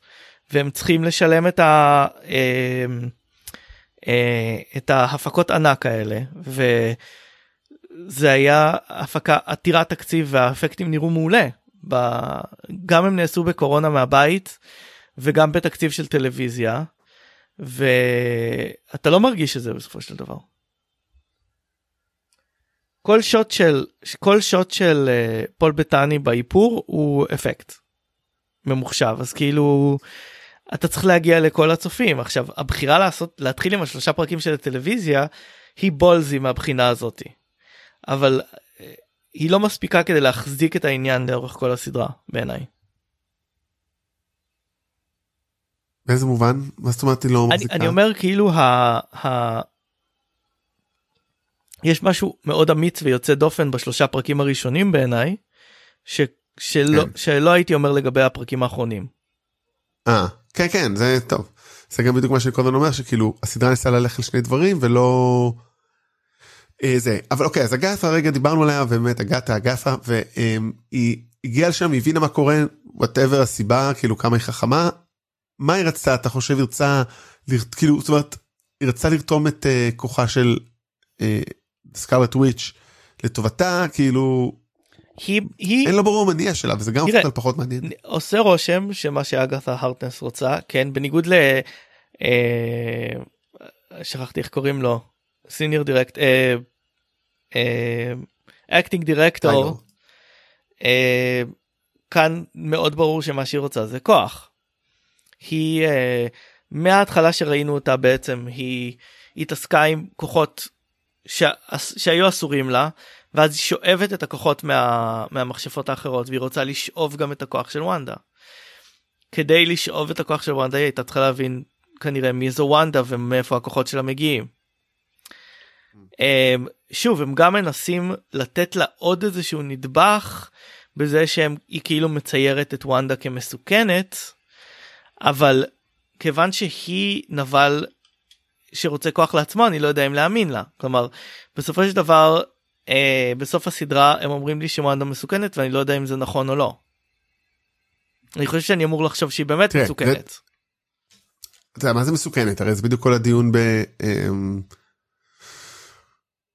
והם צריכים לשלם את, ה, את ההפקות ענק האלה. וזה היה הפקה עתירת תקציב והאפקטים נראו מעולה. גם הם נעשו בקורונה מהבית וגם בתקציב של טלוויזיה. ואתה לא מרגיש את זה בסופו של דבר. כל שוט של, כל שוט של פול בטני באיפור הוא אפקט ממוחשב, אז כאילו אתה צריך להגיע לכל הצופים. עכשיו, הבחירה לעשות, להתחיל עם השלושה פרקים של הטלוויזיה, היא בולזי מהבחינה הזאת, אבל היא לא מספיקה כדי להחזיק את העניין לאורך כל הסדרה, בעיניי. באיזה מובן? מה זאת אומרת, היא לא מחזיקה? אני אומר כאילו, יש משהו מאוד אמיץ ויוצא דופן בשלושה פרקים הראשונים בעיניי, שלא הייתי אומר לגבי הפרקים האחרונים. אה, כן, כן, זה טוב. זה גם בדיוק מה שקודם אומר, שכאילו, הסדרה ניסה ללכת לשני דברים, ולא... זה, אבל אוקיי, אז אגתה, הרגע דיברנו עליה, באמת, אגתה, אגתה, והיא הגיעה לשם, היא הבינה מה קורה, whatever הסיבה, כאילו, כמה היא חכמה, מה היא רצתה? אתה חושב, היא רצה, כאילו, זאת אומרת, היא רצה לרתום את uh, כוחה של סקרלט וויץ' לטובתה, כאילו... היא, היא... אין לו ברור מניע שלה, וזה גם נראה, פחות מעניין. עושה רושם שמה שאגתה הרטנס רוצה, כן, בניגוד ל... אה, שכחתי איך קוראים לו, סיניור דירקט, אה, אה, אקטינג דירקטור, אה, כאן מאוד ברור שמה שהיא רוצה זה כוח. היא, אה, מההתחלה שראינו אותה בעצם, היא התעסקה עם כוחות ש... שהיו אסורים לה, ואז היא שואבת את הכוחות מה... מהמחשפות האחרות, והיא רוצה לשאוב גם את הכוח של וונדה. כדי לשאוב את הכוח של וונדה, היא הייתה צריכה להבין כנראה מי זו וונדה, ומאיפה הכוחות שלה מגיעים. הם, שוב, הם גם מנסים לתת לה עוד איזשהו נדבך, בזה שהיא כאילו מציירת את וונדה כמסוכנת, אבל כיוון שהיא נבל שרוצה כוח לעצמו, אני לא יודע אם להאמין לה. כלומר, בסופו של דבר... Uh, בסוף הסדרה הם אומרים לי שוונדה מסוכנת, ואני לא יודע אם זה נכון או לא. אני חושב שאני אמור לחשוב שהיא באמת תראה, מסוכנת. זה... אתה יודע, מה זה מסוכנת? הרי זה בדיוק כל הדיון ב...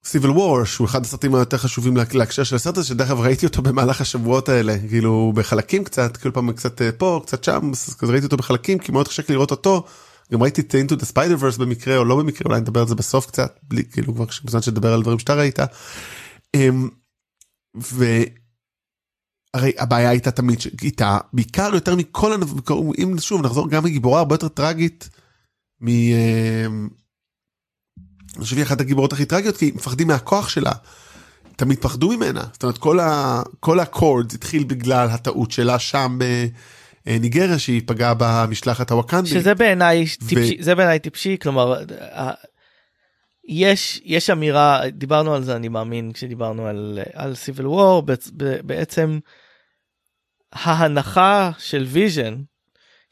Civil War, שהוא אחד הסרטים היותר חשובים להקשר של הסרט הזה, שדרך אגב ראיתי אותו במהלך השבועות האלה, כאילו בחלקים קצת, כל פעם קצת פה, קצת שם, אז ראיתי אותו בחלקים, כי מאוד חשק לראות אותו, גם ראיתי את Into the Spider-Verse במקרה, או לא במקרה, אולי נדבר על זה בסוף קצת, בלי, כאילו כבר כשבזמן שדבר על דברים שאתה ראית. והרי הבעיה הייתה תמיד, הייתה בעיקר יותר מכל, אם שוב נחזור גם לגיבורה הרבה יותר טרגית, אני חושב היא אחת הגיבורות הכי טרגיות, כי מפחדים מהכוח שלה, תמיד פחדו ממנה, זאת אומרת כל הקורד התחיל בגלל הטעות שלה שם, ניגריה שהיא פגעה במשלחת הוואקנדית. שזה בעיניי טיפשי, זה בעיניי טיפשי, כלומר, יש, יש אמירה, דיברנו על זה, אני מאמין, כשדיברנו על, על Civil War, בעצם, ההנחה של ויז'ן,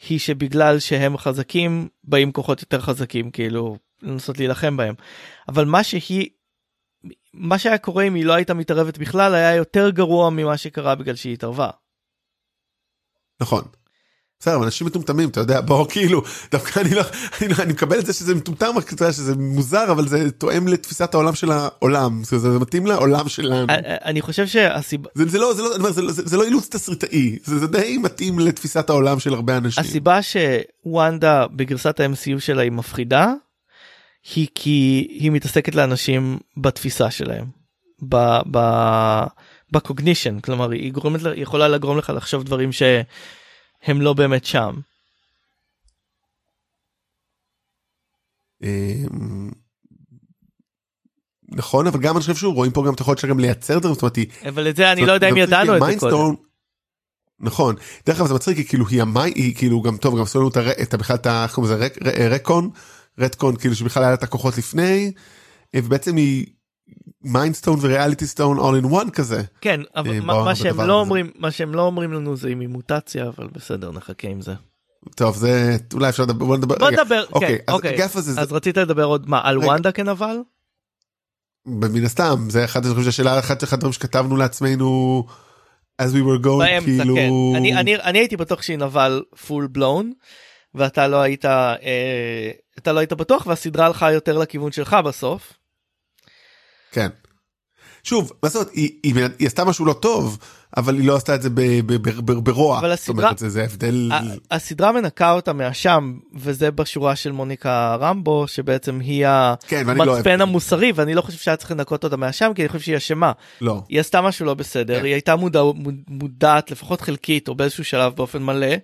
היא שבגלל שהם חזקים, באים כוחות יותר חזקים, כאילו, לנסות להילחם בהם. אבל מה שהיא, מה שהיה קורה אם היא לא הייתה מתערבת בכלל, היה יותר גרוע ממה שקרה בגלל שהיא התערבה. נכון. בסדר, אנשים מטומטמים, אתה יודע, בואו כאילו, דווקא אני לא, אני, אני מקבל את זה שזה מטומטם, רק אתה יודע שזה מוזר, אבל זה תואם לתפיסת העולם של העולם, זה, זה מתאים לעולם שלנו. אני חושב שהסיבה... זה, זה לא, זה לא, אני אומר, זה, זה, זה לא אילוץ תסריטאי, זה, זה די מתאים לתפיסת העולם של הרבה אנשים. הסיבה שוונדה בגרסת ה-אם סי יו שלה היא מפחידה, היא כי היא מתעסקת לאנשים בתפיסה שלהם, ב... ב... בקוגנישן, כלומר היא גורמת, היא יכולה לגרום לך לחשוב דברים שהם לא באמת שם. נכון, אבל גם אני חושב שהוא רואים פה גם את היכולת שלה גם לייצר דברים, זאת אומרת היא... אבל את זה אני לא יודע אם ידענו את זה קודם. נכון, דרך אגב זה מצחיק, כי כאילו היא המאי, היא כאילו גם טוב, גם עשו לנו את בכלל את ה... זה רקון, רטקון, כאילו שבכלל היה את הכוחות לפני, ובעצם היא... מיינדסטון וריאליטי סטון all in one כזה. כן, אבל מה שהם לא אומרים, מה שהם לא אומרים לנו זה עם מוטציה, אבל בסדר, נחכה עם זה. טוב, זה אולי אפשר לדבר, בוא נדבר. בוא נדבר, אוקיי, אז רצית לדבר עוד מה, על וונדה כנבל? מן הסתם, זה אחד השאלה, אחד הדברים שכתבנו לעצמנו as we were going, כאילו... אני הייתי בטוח שהיא נבל full blown, ואתה לא היית, אתה לא היית בטוח, והסדרה הלכה יותר לכיוון שלך בסוף. כן. שוב, מה זאת, היא, היא, היא עשתה משהו לא טוב, אבל היא לא עשתה את זה ב, ב, ב, ב, ברוע. אבל הסדרה, זאת אומרת, זה, זה הבדל... ה, הסדרה מנקה אותה מהשם, וזה בשורה של מוניקה רמבו, שבעצם היא כן, המצפן לא המוסרי, ואני לא חושב שהיה צריך לנקות אותה מהשם, כי אני חושב שהיא אשמה. לא. היא עשתה משהו לא בסדר, כן. היא הייתה מודע, מודעת, לפחות חלקית, או באיזשהו שלב באופן מלא.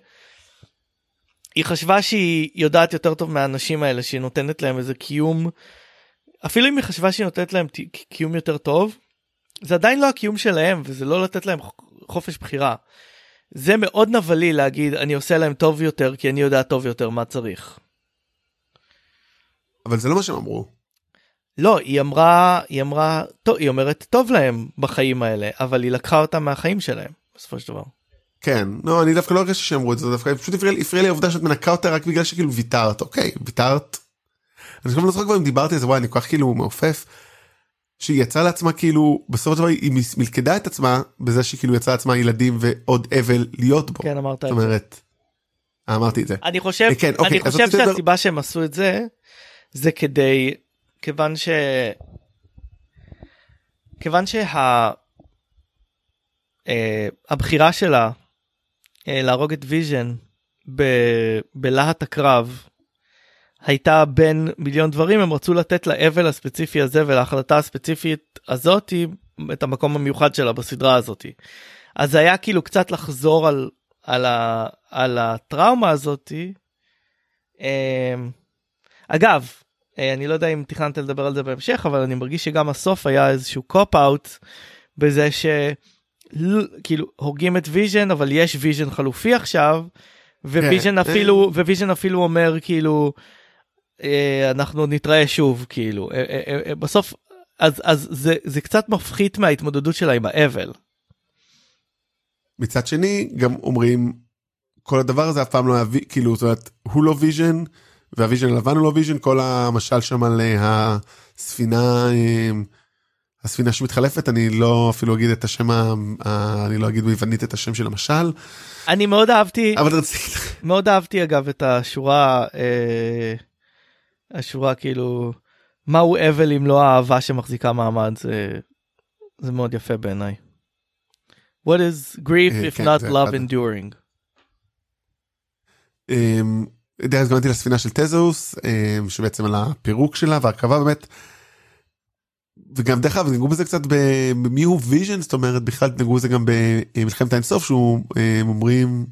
היא חשבה שהיא יודעת יותר טוב מהאנשים האלה, שהיא נותנת להם איזה קיום... אפילו אם היא חשבה שהיא נותנת להם קיום יותר טוב, זה עדיין לא הקיום שלהם, וזה לא לתת להם חופש בחירה. זה מאוד נבלי להגיד, אני עושה להם טוב יותר, כי אני יודע טוב יותר מה צריך. אבל זה לא מה שהם אמרו. לא, היא אמרה, היא אמרה, טוב, היא אומרת טוב להם בחיים האלה, אבל היא לקחה אותם מהחיים שלהם, בסופו של דבר. כן, לא, אני דווקא לא הרגשתי שהם אמרו את זה, דווקא פשוט הפריע לי העובדה שאת מנקה אותה רק בגלל שכאילו ויתרת, אוקיי, ויתרת. אני חושב לא זוכר כבר אם דיברתי על זה, וואי, אני כל כך כאילו מעופף, שהיא יצאה לעצמה כאילו, בסוף הדבר היא מלכדה את עצמה, בזה שהיא כאילו יצאה לעצמה ילדים ועוד אבל להיות בו. כן, אמרת את זה. אמרתי את זה. אני חושב, כן, אוקיי, אני חושב שהסיבה דבר... שהם עשו את זה, זה כדי, כיוון ש... כיוון שה... הבחירה שלה להרוג את ויז'ן בלהט הקרב הייתה בין מיליון דברים. הם רצו לתת לאבל הספציפי הזה ולהחלטה הספציפית הזאת את המקום המיוחד שלה בסדרה הזאת. אז זה היה כאילו קצת לחזור על, על, ה, על הטראומה הזאת. אגב, אני לא יודע אם תכננת לדבר על זה בהמשך, אבל אני מרגיש שגם הסוף היה איזשהו קופ-אוט בזה שכאילו הורגים את ויז'ן, אבל יש ויז'ן חלופי עכשיו, וויז'ן אפילו, וויז'ן אפילו אומר כאילו, אנחנו נתראה שוב, כאילו. בסוף, אז, אז זה, זה קצת מפחית מההתמודדות שלה עם האבל. מצד שני, גם אומרים, כל הדבר הזה אף פעם לא היה, כאילו, זאת אומרת, הוא לא ויז'ן, והוויז'ן הלבן הוא לא ויז'ן, כל המשל שם על הספינה, הספינה שמתחלפת, אני לא אפילו אגיד את השם, אני לא אגיד ביוונית את השם של המשל. אני מאוד אהבתי, אבל מאוד אהבתי אגב את השורה, השורה כאילו, מהו אבל אם לא האהבה שמחזיקה מעמד, זה מאוד יפה בעיניי. What is grief if not love enduring? דרך גמנתי לספינה של תזאוס, שבעצם על הפירוק שלה והרכבה באמת, וגם דרך אגב, נגעו בזה קצת במי הוא ויז'ן, זאת אומרת, בכלל נגעו בזה גם במלחמת האינסוף, שהוא אומרים,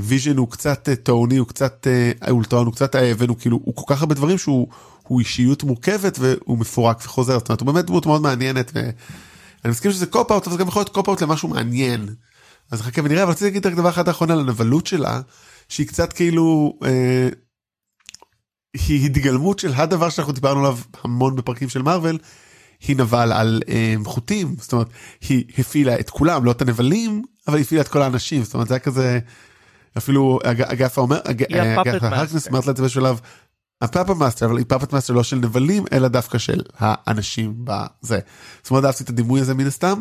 ויז'ן הוא קצת טעוני, הוא קצת אולטרון, הוא קצת האבן, הוא כאילו, הוא כל כך הרבה דברים שהוא אישיות מורכבת, והוא מפורק וחוזר, זאת אומרת, הוא באמת דמות מאוד מעניינת, ואני מסכים שזה קופ-אוט, אבל זה גם יכול להיות קופ-אוט למשהו מעניין, אז חכה ונראה, אבל רציתי להגיד רק דבר אחד האחרונה לנבלות שלה, שהיא קצת כאילו, אה, היא התגלמות של הדבר שאנחנו דיברנו עליו המון בפרקים של מרוול, היא נבל על אה, חוטים, זאת אומרת, היא הפעילה את כולם, לא את הנבלים, אבל היא הפעילה את כל האנשים, זאת אומרת, זה היה כזה, אפילו אגף אומר, אגף הרקנס אמרת לה את זה בשלב, הפאפה מאסטר, אבל היא פאפת מאסטר לא של נבלים, אלא דווקא של האנשים בזה. זאת אומרת, אהבתי את הדימוי הזה מן הסתם.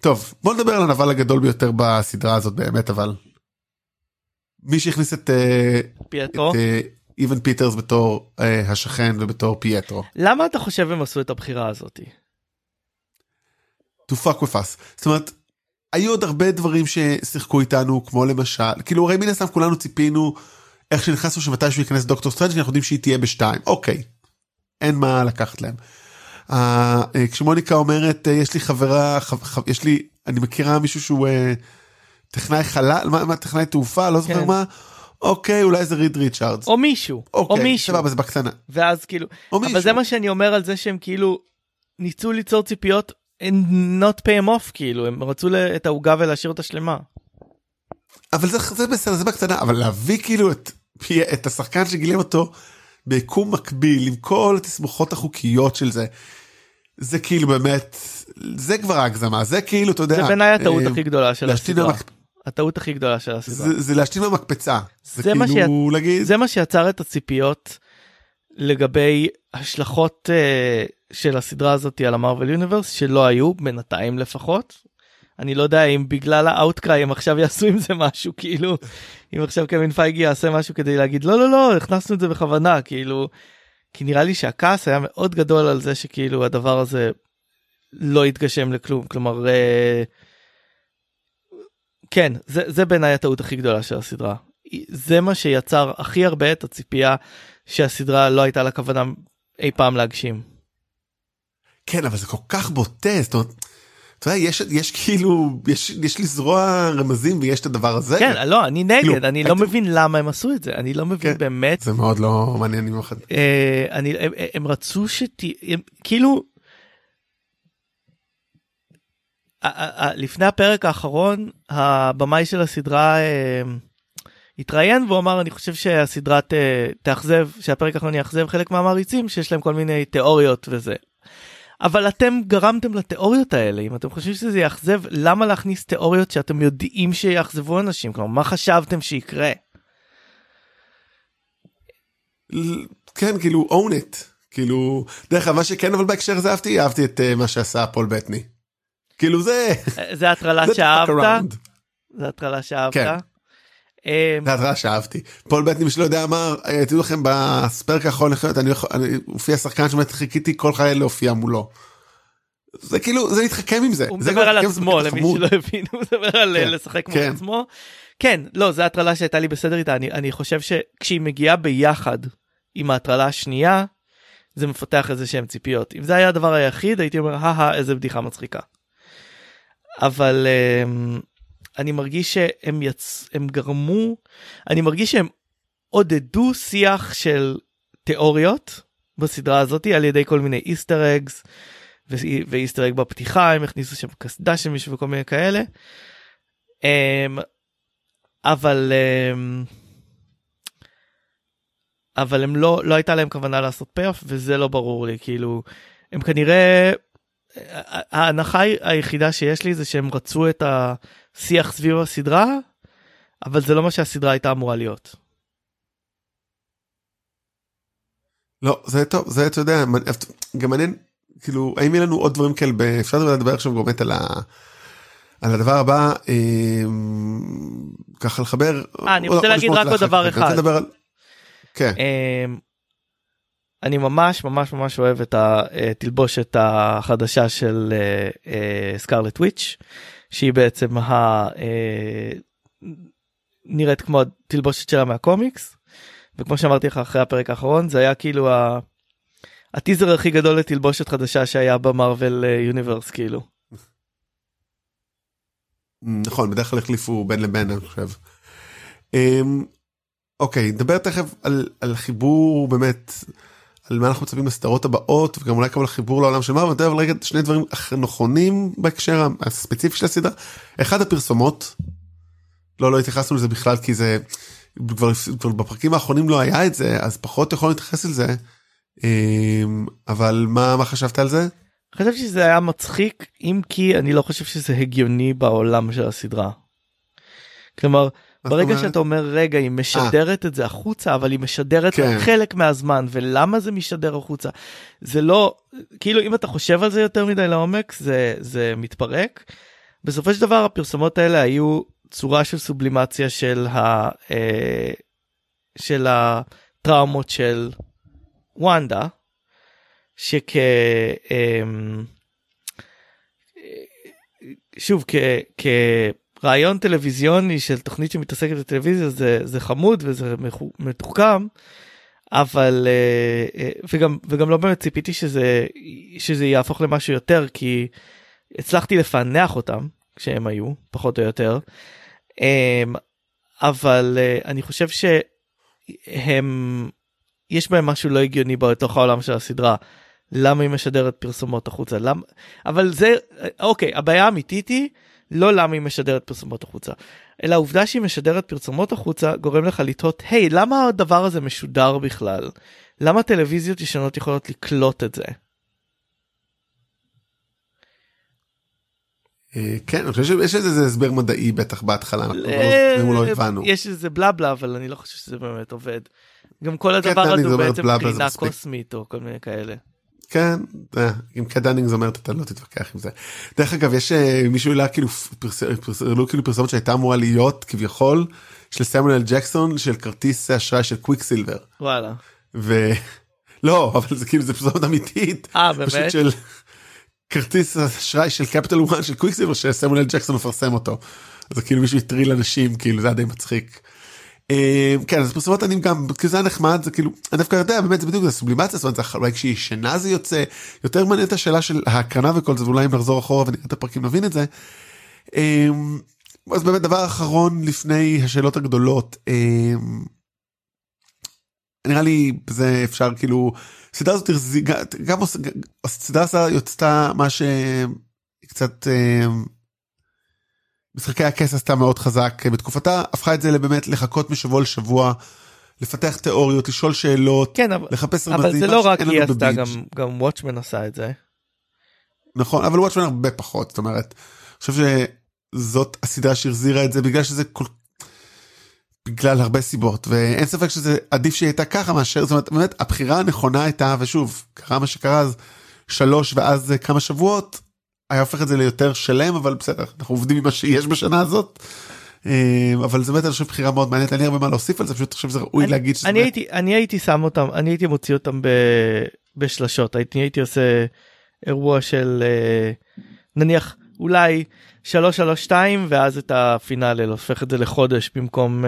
טוב, בוא נדבר על הנבל הגדול ביותר בסדרה הזאת באמת, אבל מי שהכניס את איבן פיטרס בתור השכן ובתור פייטרו. למה אתה חושב הם עשו את הבחירה הזאת? To fuck with us. זאת אומרת, היו עוד הרבה דברים ששיחקו איתנו, כמו למשל, כאילו הרי מן הסתם כולנו ציפינו, איך שנכנסנו שמתי שהוא ייכנס דוקטור סטרנג', אנחנו יודעים שהיא תהיה בשתיים. אוקיי, אין מה לקחת להם. כשמוניקה אומרת, יש לי חברה, יש לי, אני מכירה מישהו שהוא טכנאי חלל, מה טכנאי תעופה, לא זוכר מה, אוקיי, אולי זה ריד ריצ'ארדס. או מישהו, או מישהו. סבבה, זה בקטנה. ואז כאילו, אבל זה מה שאני אומר על זה שהם כאילו, ניסו ליצור ציפיות, not pay them off כאילו, הם רצו את ההוגה ולהשאיר אותה שלמה. אבל זה בסדר, זה בקטנה, אבל להביא כאילו את השחקן שגילם אותו, ביקום מקביל, עם כל התסמוכות החוקיות של זה, זה כאילו באמת, זה כבר הגזמה, זה כאילו, אתה יודע, זה בעיניי הטעות הכי גדולה של הסדרה. הטעות הכי גדולה של הסדרה. זה להשתין במקפצה. זה מה שיצר את הציפיות לגבי השלכות של הסדרה הזאת על המרוול יוניברס, שלא היו, בינתיים לפחות. אני לא יודע אם בגלל האוטקריי הם עכשיו יעשו עם זה משהו, כאילו, אם עכשיו קווין פייגי יעשה משהו כדי להגיד, לא, לא, לא, הכנסנו את זה בכוונה, כאילו, כי נראה לי שהכעס היה מאוד גדול על זה שכאילו הדבר הזה לא יתגשם לכלום, כלומר, כן, זה, זה בעיניי הטעות הכי גדולה של הסדרה. זה מה שיצר הכי הרבה את הציפייה שהסדרה לא הייתה לה כוונה אי פעם להגשים. כן, אבל זה כל כך בוטה, זאת אומרת, אתה יודע, יש, יש כאילו, יש, יש לזרוע רמזים ויש את הדבר הזה. כן, לא, אני נגד, כאילו, אני את... לא מבין למה הם עשו את זה, אני לא מבין כן, באמת. זה מאוד לא מעניין עם אחד. אה, אני, הם, הם רצו שת... הם, כאילו, ה, ה, ה, לפני הפרק האחרון, הבמאי של הסדרה אה, התראיין, והוא אמר, אני חושב שהסדרה ת, תאכזב, שהפרק האחרון יאכזב חלק מהמעריצים, שיש להם כל מיני תיאוריות וזה. אבל אתם גרמתם לתיאוריות האלה, אם אתם חושבים שזה יאכזב, למה להכניס תיאוריות שאתם יודעים שיאכזבו אנשים? כלומר, מה חשבתם שיקרה? כן, כאילו, own it. כאילו, דרך כלל, מה שכן, אבל בהקשר זה אהבתי, אהבתי את מה שעשה פול בטני. כאילו, זה... זה הטרלה שאהבת? זה הטרלה שאהבת? כן. זה הטרלה שאהבתי. פול בטני, מי שלא יודע, אמר, תראו לכם, בספרק האחרון, אני הופיע שחקן שמתחיקיתי כל חיי להופיע מולו. זה כאילו, זה להתחכם עם זה. הוא מדבר על עצמו, למי שלא הבינו, הוא מדבר על לשחק כמו עצמו. כן, לא, זו ההטרלה שהייתה לי בסדר איתה, אני חושב שכשהיא מגיעה ביחד עם ההטרלה השנייה, זה מפתח איזה שהם ציפיות. אם זה היה הדבר היחיד, הייתי אומר, הה, איזה בדיחה מצחיקה. אבל אני מרגיש שהם יצ... הם גרמו, אני מרגיש שהם עודדו שיח של תיאוריות בסדרה הזאת, על ידי כל מיני איסטר אגס, ואיסטרג בפתיחה, הם הכניסו שם קסדה של מישהו וכל מיני כאלה, אבל אבל הם לא, לא הייתה להם כוונה לעשות פי-אוף, וזה לא ברור לי, כאילו, הם כנראה, ההנחה היחידה שיש לי, זה שהם רצו את השיח סביב הסדרה, אבל זה לא מה שהסדרה הייתה אמורה להיות. לא, זה טוב, זה אתה יודע, גם מעניין, כאילו, האם יהיה לנו עוד דברים כאלה, אפשר לדבר עכשיו באמת על הדבר הבא, ככה לחבר. אני רוצה להגיד רק עוד דבר אחד. אני ממש ממש ממש אוהב את התלבושת החדשה של סקארלט וויץ', שהיא בעצם נראית כמו התלבושת שלה מהקומיקס, וכמו שאמרתי לך אחרי הפרק האחרון, זה היה כאילו ה... הטיזר הכי גדול לתלבושת חדשה שהיה במרוול יוניברס, כאילו. נכון, בדרך כלל החליפו בין לבין, אני חושב. אוקיי, נדבר תכף על חיבור, באמת, על מה אנחנו מצפים לסדרות הבאות, וגם אולי כמה לחיבור לעולם של מרוול, אבל רגע, שני דברים נכונים בהקשר הספציפי של הסדרה. אחד, הפרסומות. לא, לא התייחסנו לזה בכלל, כי זה, כבר בפרקים האחרונים לא היה את זה, אז פחות יכולנו להתייחס לזה. אבל מה, מה חשבת על זה? חשבתי שזה היה מצחיק, אם כי אני לא חושב שזה הגיוני בעולם של הסדרה. כלומר, ברגע שאתה אומר, רגע, היא משדרת את זה החוצה, אבל היא משדרת חלק מהזמן, ולמה זה משדר החוצה? זה לא, כאילו, אם אתה חושב על זה יותר מדי לעומק, זה, זה מתפרק. בסופו של דבר, הפרסומות האלה היו צורה של סובלימציה של ה, של הטראומות של וונדה, שכ... שוב, כ... כרעיון טלוויזיוני של תוכנית שמתעסקת בטלוויזיה, זה, זה חמוד וזה מתוחכם, אבל, וגם, וגם לא באמת ציפיתי שזה, שזה יהפוך למשהו יותר, כי הצלחתי לפענח אותם, כשהם היו, פחות או יותר, אבל אני חושב שהם... יש בהם משהו לא הגיוני בתוך העולם של הסדרה, למה היא משדרת פרסומות החוצה, למה, אבל זה, אוקיי, הבעיה האמיתית היא, לא למה היא משדרת פרסומות החוצה, אלא העובדה שהיא משדרת פרסומות החוצה, גורם לך לתהות, היי, למה הדבר הזה משודר בכלל? למה טלוויזיות ישנות יכולות לקלוט את זה? כן, אני חושב שיש איזה הסבר מדעי בטח בהתחלה, אנחנו לא הבנו. יש איזה בלה בלה, אבל אני לא חושב שזה באמת עובד. גם כל הדבר הזה הוא בעצם קרינה קוסמית או כל מיני כאלה. כן, אם קט דנינג זה אומרת, אתה לא תתווכח עם זה. דרך אגב, יש מישהו אלה כאילו פרסומת שהייתה אמורה להיות כביכול של סמואל ג'קסון של כרטיס אשראי של קוויק סילבר. וואלה. לא, אבל זה כאילו זה פרסומת אמיתית. אה, באמת? כרטיס אשראי של קפיטל וואן של קוויק סילבר שסמואל ג'קסון מפרסם אותו. אז כאילו מישהו יטריל אנשים, כאילו זה היה די מצחיק. כן, אז פרסומות אני גם, כי זה נחמד, זה כאילו, אני דווקא יודע, באמת זה בדיוק, זה סובלימציה, זאת אומרת, אולי כשהיא שנה זה יוצא, יותר מעניין את השאלה של ההקרנה וכל זה, ואולי אם נחזור אחורה ונראה את הפרקים נבין את זה. אז באמת, דבר אחרון לפני השאלות הגדולות, נראה לי, זה אפשר כאילו, הסדרה הזאת, גם הסדרה הזאת יוצאה מה שקצת... משחקי הכס עשתה מאוד חזק בתקופתה, הפכה את זה באמת לחכות משבוע לשבוע, לפתח תיאוריות, לשאול שאלות, כן, לחפש רמזים. אבל זה לא רק היא עשתה, גם, גם וואטשמן עשה את זה. נכון, אבל וואטשמן הרבה פחות, זאת אומרת, אני חושב שזאת הסדרה שהחזירה את זה, בגלל שזה כל... בגלל הרבה סיבות, ואין ספק שזה עדיף שהיא הייתה ככה מאשר, זאת אומרת, באמת, הבחירה הנכונה הייתה, ושוב, קרה מה שקרה אז, שלוש ואז כמה שבועות, היה הופך את זה ליותר שלם, אבל בסדר, אנחנו עובדים עם מה שיש בשנה הזאת, אבל זה באמת, אני חושב, בחירה מאוד מעניינת, אני הרבה מה להוסיף על זה, פשוט חושב שזה ראוי להגיד שזה... אני הייתי שם אותם, אני הייתי מוציא אותם בשלשות, אני הייתי עושה אירוע של נניח אולי שלוש שלוש שתיים, ואז את הפינאלי, הופך את זה לחודש במקום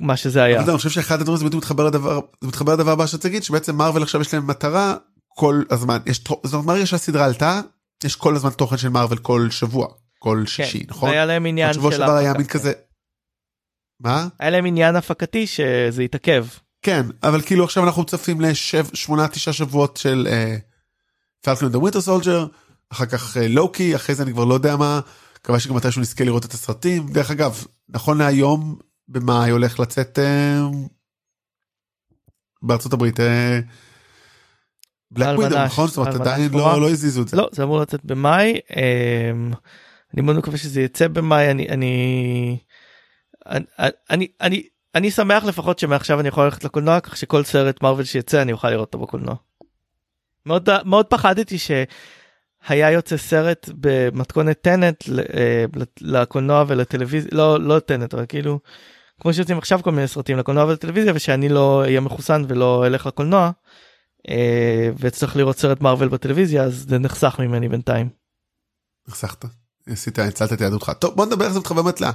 מה שזה היה. אני חושב שאחד הדברים זה מתחבר לדבר, זה מתחבר לדבר הבא שאתה תגיד, שבעצם מרוול עכשיו יש להם מטרה כל הזמן. זאת אומרת, מרגע שהסדרה עלתה, יש כל הזמן תוכן של מרוול כל שבוע, כל שישי, נכון? היה להם עניין של... השבוע שבה היה מין כזה... מה? היה להם עניין הפקתי שזה יתעכב. כן, אבל כאילו עכשיו אנחנו מצפים לשמונה תשע שבועות של פלקון דה ווינטר סולג'ר, אחר כך לוקי, אחרי זה אני כבר לא יודע מה, מקווה שגם מתישהו נזכה לראות את הסרטים. דרך אגב, נכון להיום, במאי הולך לצאת בארצות הברית בלאק ווידו, נכון? זאת אומרת, עדיין לא הזיזו את זה. לא, זה אמור לצאת במאי, אני מאוד מקווה שזה יצא במאי, אני... אני... אני... אני שמח לפחות שמעכשיו אני יכול ללכת לקולנוע, כך שכל סרט מרוול שיצא אני אוכל לראות אותו בקולנוע. מאוד, מאוד פחדתי שהיה יוצא סרט במתכונת טנט לקולנוע ולטלוויזיה, לא, לא טנט, אבל כאילו, כמו שיוצאים עכשיו כל מיני סרטים לקולנוע ולטלוויזיה, ושאני לא אהיה מחוסן ולא אלך לקולנוע, וצריך לראות סרט מרוול בטלוויזיה, אז זה נחסך ממני בינתיים. נחסכת? עשית, הצלת את יהדותך. טוב, בוא נדבר איך זה מתחבר מתלה.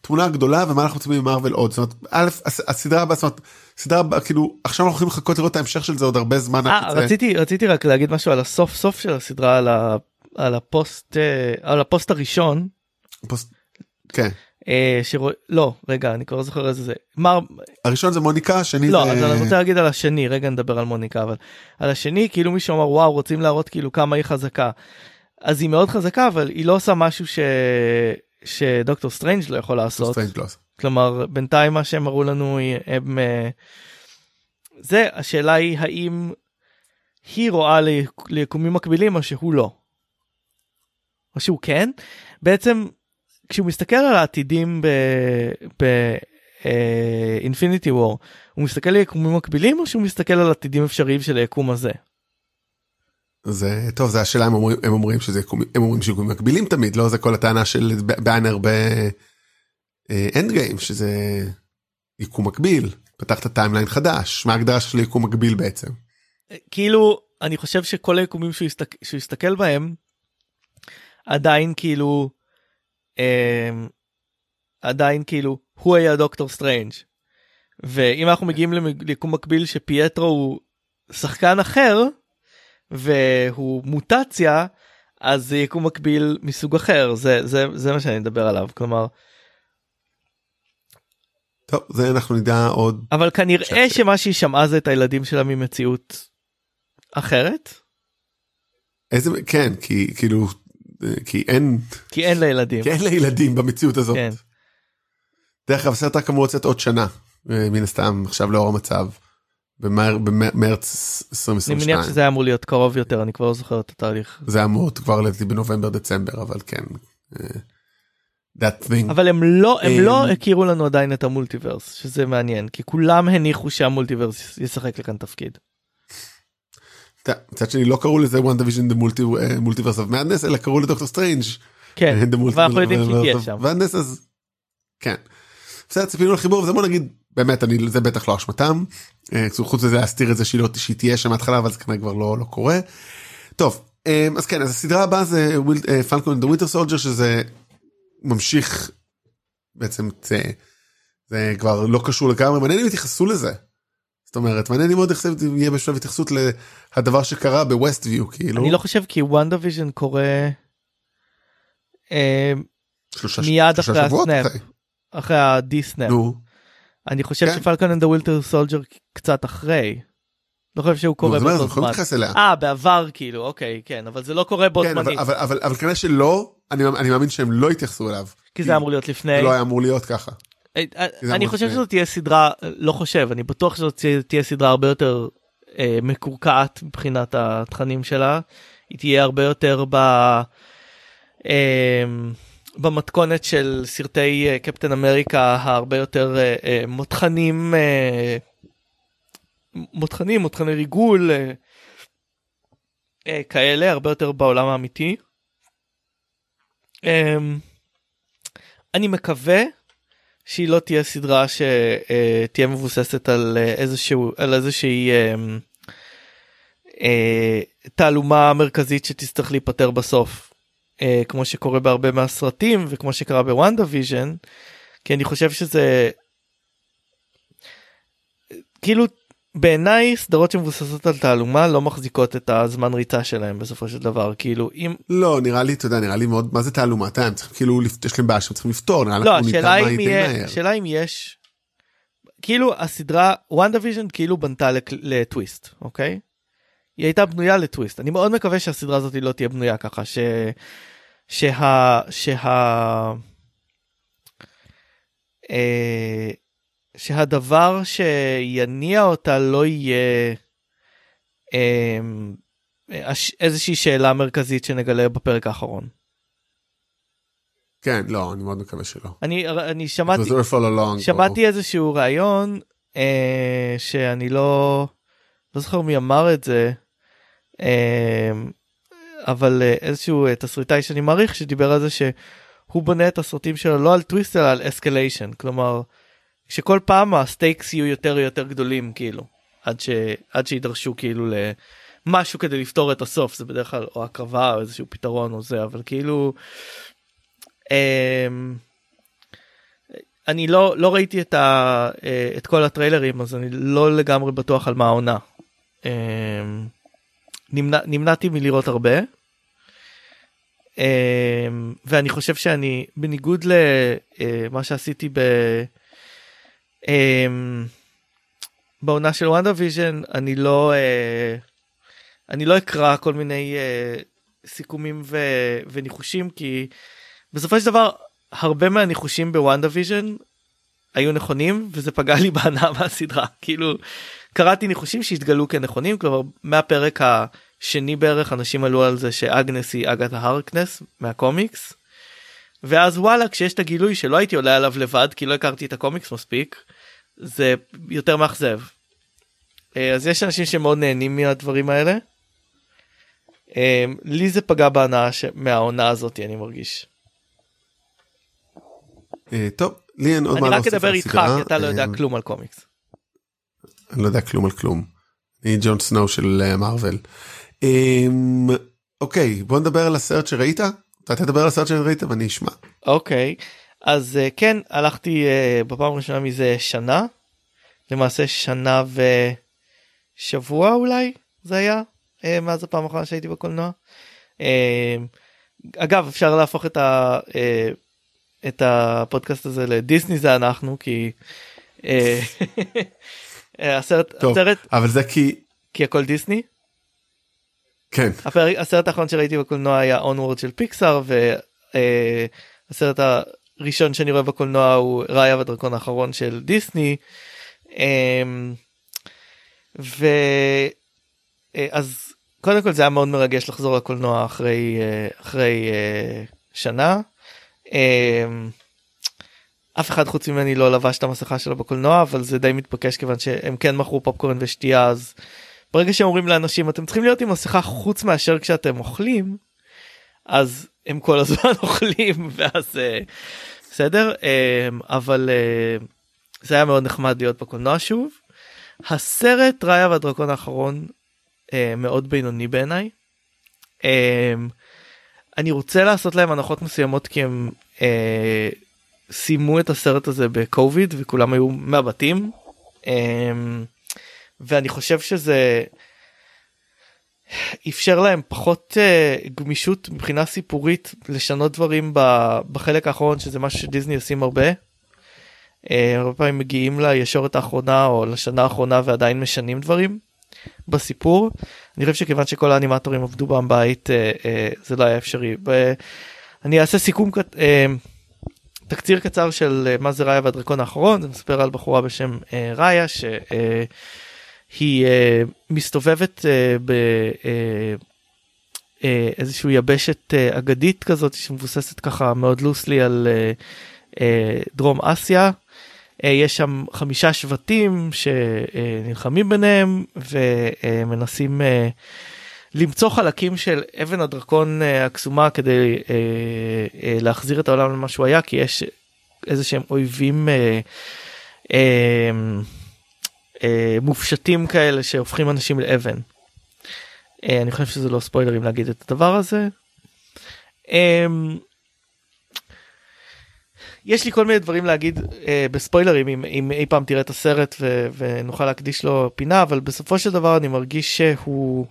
תמונה גדולה, ומה אנחנו מצביעים במרוול עוד, זאת אומרת, א', הסדרה הבאה, זאת אומרת, סדרה הבאה, כאילו, עכשיו אנחנו יכולים לחכות לראות את ההמשך של זה עוד הרבה זמן. אה, רציתי, רציתי רק להגיד משהו על הסוף סוף של הסדרה, על, ה, על, הפוסט, על הפוסט הראשון. פוסט, כן. אה, שרוא, לא, רגע, אני כבר זוכר איזה זה. מר... הראשון זה מוניקה, השני לא, זה... לא, אז אני רוצה להגיד על השני, רגע נדבר על מוניקה, אבל על השני, כאילו מישהו אומר, וואו, רוצים להראות כאילו כמה היא חזקה. אז היא מאוד חזקה, אבל היא לא עושה משהו ש... שדוקטור סטרנג' לא יכול לעשות. כלומר, בינתיים מה שהם הראו לנו, הם... זה, השאלה היא, האם היא רואה ליקומים מקבילים, או שהוא לא. או שהוא כן. בעצם, כשהוא מסתכל על העתידים ב-Infinity War, הוא מסתכל על יקומים מקבילים, או שהוא מסתכל על עתידים אפשריים של היקום הזה? זה טוב, זה השאלה, הם אומרים, הם אומרים שזה, הם אומרים שיקומים מקבילים תמיד, לא? זה כל הטענה של באנר ב-End Game, שזה יקום מקביל, פתחת טיימליין חדש, מה הגדרה של יקום מקביל בעצם? כאילו, אני חושב שכל היקומים שהוא יסתכל, שהוא יסתכל בהם, עדיין כאילו, עדיין כאילו, הוא היה דוקטור סטרנג', ואם אנחנו מגיעים ליקום מקביל שפייטרו הוא שחקן אחר, והוא מוטציה, אז זה יקום מקביל מסוג אחר, זה, זה, זה מה שאני מדבר עליו, כלומר... טוב, זה אנחנו נדע עוד... אבל כנראה ש... שמה שהיא שמעה זה את הילדים שלה ממציאות אחרת? איזה... כן, כי, כאילו, כי אין... כי אין לילדים. כי אין לילדים במציאות הזאת. כן. דרך אגב, סרט כמובן יוצאת עוד שנה, מן הסתם, עכשיו לאור המצב. במרץ עשרים עשרים ושתיים. אני מניח שזה היה אמור להיות קרוב יותר, אני כבר לא זוכר את התהליך. זה אמור כבר לדעתי בנובמבר, דצמבר, אבל כן. אבל הם לא הכירו לנו עדיין את המולטיברס, שזה מעניין, כי כולם הניחו שהמולטיברס ישחק לכאן תפקיד. מצד שני, לא קראו לזה וונדה ויז'ן דה מולטיברס אוף מאדנס, אלא קראו לדוקטור סטרנג'. כן, ואנחנו יודעים שהגיע שם. מאדנס, אז כן. בסדר, ציפינו לחיבור, וזה בוא נגיד, באמת, זה בטח לא אשמתם, חוץ לזה להסתיר את זה שהיא תהיה שם מההתחלה, אבל זה כנראה כבר לא קורה. טוב, אז כן, אז הסדרה הבאה זה פלקון דה ווינטר סולג'ר, שזה ממשיך, בעצם זה כבר לא קשור לגמרי, מעניין אם התייחסו לזה, זאת אומרת, מעניין אם עוד יהיה בשביל התייחסות לדבר שקרה בווסט ויו, כאילו. אני לא חושב, כי וונדה ויז'ן קורה מיד אחרי הסנאפ, אחרי הדיסנאפ. נו. אני חושב שפלקון אנד הווינטר סולג'ר קצת אחרי. לא חושב שהוא קורה באותו זמן. אה, בעבר כאילו, אוקיי, כן, אבל זה לא קורה בו זמנית. אבל כנראה שלא, אני מאמין שהם לא התייחסו אליו. כי זה אמור להיות לפני. זה לא היה אמור להיות ככה. אני חושב שזאת תהיה סדרה, לא חושב, אני בטוח שזאת תהיה סדרה הרבה יותר מקורקעת מבחינת התכנים שלה. היא תהיה הרבה יותר במתכונת של סרטי קפטן אמריקה, הרבה יותר מותחנים, מותחנים, מותחני ריגול, כאלה, הרבה יותר בעולם האמיתי. אני מקווה שהיא לא תהיה סדרה שתהיה מבוססת על איזשהו, על איזושהי תעלומה מרכזית שתצטרך להיפטר בסוף, כמו שקורה בהרבה מהסרטים וכמו שקרה בוונדה ויז'ן, כי אני חושב שזה כאילו בעיניי סדרות שמבוססות על תעלומה לא מחזיקות את הזמן ריצה שלהם בסופו של דבר, כאילו אם... לא, נראה לי, אתה יודע, נראה לי מאוד, מה זה תעלומה? אתה הם צריכים, כאילו, יש להם בעיה שהם צריכים לפתור, נראה לא, שאלה אם יש, כאילו הסדרה, וונדה ויז'ן כאילו בנתה לטוויסט, אוקיי? היא הייתה בנויה לטוויסט, אני מאוד מקווה שהסדרה הזאת לא תהיה בנויה ככה, ש... שה... שה... אה... שהדבר שיניע אותה לא יהיה איזושהי שאלה מרכזית שנגלה בפרק האחרון. כן, לא, אני מאוד מקווה שלא. אני, אני שמעתי, שמעתי איזשהו רעיון, אה, שאני לא, לא זוכר מי אמר את זה, אה, אבל איזשהו תסריטאי שאני מעריך שדיבר על זה שהוא בונה את הסרטים שלו לא על טוויסט אלא על אסקליישן, כלומר שכל פעם הסטייקס יהיו יותר ויותר גדולים, כאילו, עד, ש... עד שידרשו כאילו למשהו כדי לפתור את הסוף, זה בדרך כלל או הקרבה או איזשהו פתרון או זה, אבל כאילו, אמ... אני לא, לא ראיתי את, ה... את כל הטריילרים, אז אני לא לגמרי בטוח על מה העונה. אמ... נמנע... נמנעתי מלראות הרבה, אמ... ואני חושב שאני, בניגוד למה שעשיתי ב... Um, בעונה של וונדה ויז'ן אני לא uh, אני לא אקרא כל מיני uh, סיכומים ו- וניחושים, כי בסופו של דבר הרבה מהניחושים בוונדה ויז'ן היו נכונים, וזה פגע לי בהנאה מהסדרה. כאילו קראתי ניחושים שהתגלו כנכונים, כלומר מהפרק השני בערך אנשים עלו על זה שאגנס היא אגתה הרקנס מהקומיקס, ואז וואלה, כשיש את הגילוי שלא הייתי עולה עליו לבד, כי לא הכרתי את הקומיקס מספיק, זה יותר מאכזב. אז יש אנשים שמאוד נהנים מהדברים האלה. לי זה פגע בהנאה מהעונה הזאת, אני מרגיש. טוב, לי אין עוד מה להוסיף על הסדרה. אני רק אדבר איתך, כי אתה לא יודע כלום על קומיקס. אני לא יודע כלום על כלום. אני ג'ון סנאו של מארוול. אוקיי, בוא נדבר על הסרט שראית. אתה תדבר על הסרט שראית ואני אשמע. אוקיי, אז כן, הלכתי בפעם הראשונה מזה שנה, למעשה שנה ושבוע אולי, זה היה, מאז הפעם האחרונה שהייתי בקולנוע. אגב, אפשר להפוך את הפודקאסט הזה לדיסני זה אנחנו, כי הסרט... טוב, אבל זה כי... כי הכל דיסני? כן. הסרט האחרון שראיתי בקולנוע היה Onward של פיקסאר, והסרט הראשון שאני רואה בקולנוע הוא ראיה והדרקון האחרון של דיסני. אז קודם כל זה היה מאוד מרגש לחזור לקולנוע אחרי, אחרי שנה. אף אחד חוץ ממני לא לבש את המסכה שלו בקולנוע, אבל זה די מתבקש כיוון שהם כן מכרו פופקורן ושתייה, אז ברגע שאומרים לאנשים, אתם צריכים להיות עם מסכה חוץ מאשר כשאתם אוכלים, אז הם כל הזמן אוכלים, ואז בסדר, אבל זה היה מאוד נחמד להיות בקולנוע שוב. הסרט ראיה והדרקון האחרון מאוד בינוני בעיניי. אני רוצה לעשות להם הנחות מסוימות, כי הם סיימו את הסרט הזה בקוביד, וכולם היו מהבתים, וכן, ואני חושב שזה אפשר להם פחות uh, גמישות מבחינה סיפורית לשנות דברים בחלק האחרון, שזה משהו שדיסני עושים הרבה. Uh, הרבה פעמים מגיעים לישורת האחרונה או לשנה האחרונה ועדיין משנים דברים בסיפור. אני חושב שכיוון שכל האנימטורים עבדו בהם בית, uh, uh, זה לא היה אפשרי. ו- אני אעשה סיכום, uh, תקציר קצר של uh, מה זה ראיה והדרקון האחרון. זה מספר על בחורה בשם uh, ראיה, ש... Uh, היא uh, מסתובבת uh, באיזושהי uh, uh, יבשת uh, אגדית כזאת שמבוססת ככה מאוד לוסלי על uh, uh, דרום אסיה. Uh, יש שם חמישה שבטים שנלחמים ביניהם ומנסים uh, uh, למצוא חלקים של אבן הדרקון uh, הקסומה כדי uh, uh, להחזיר את העולם למה שהוא היה, כי יש איזה שהם אויבים... Uh, uh, מופשטים כאלה שהופכים אנשים לאבן. אני חושב שזה לא ספוילרים להגיד את הדבר הזה. יש לי כל מיני דברים להגיד בספוילרים, אם אי פעם תראה את הסרט ונוכל להקדיש לו פינה, אבל בסופו של דבר אני מרגיש שהוא,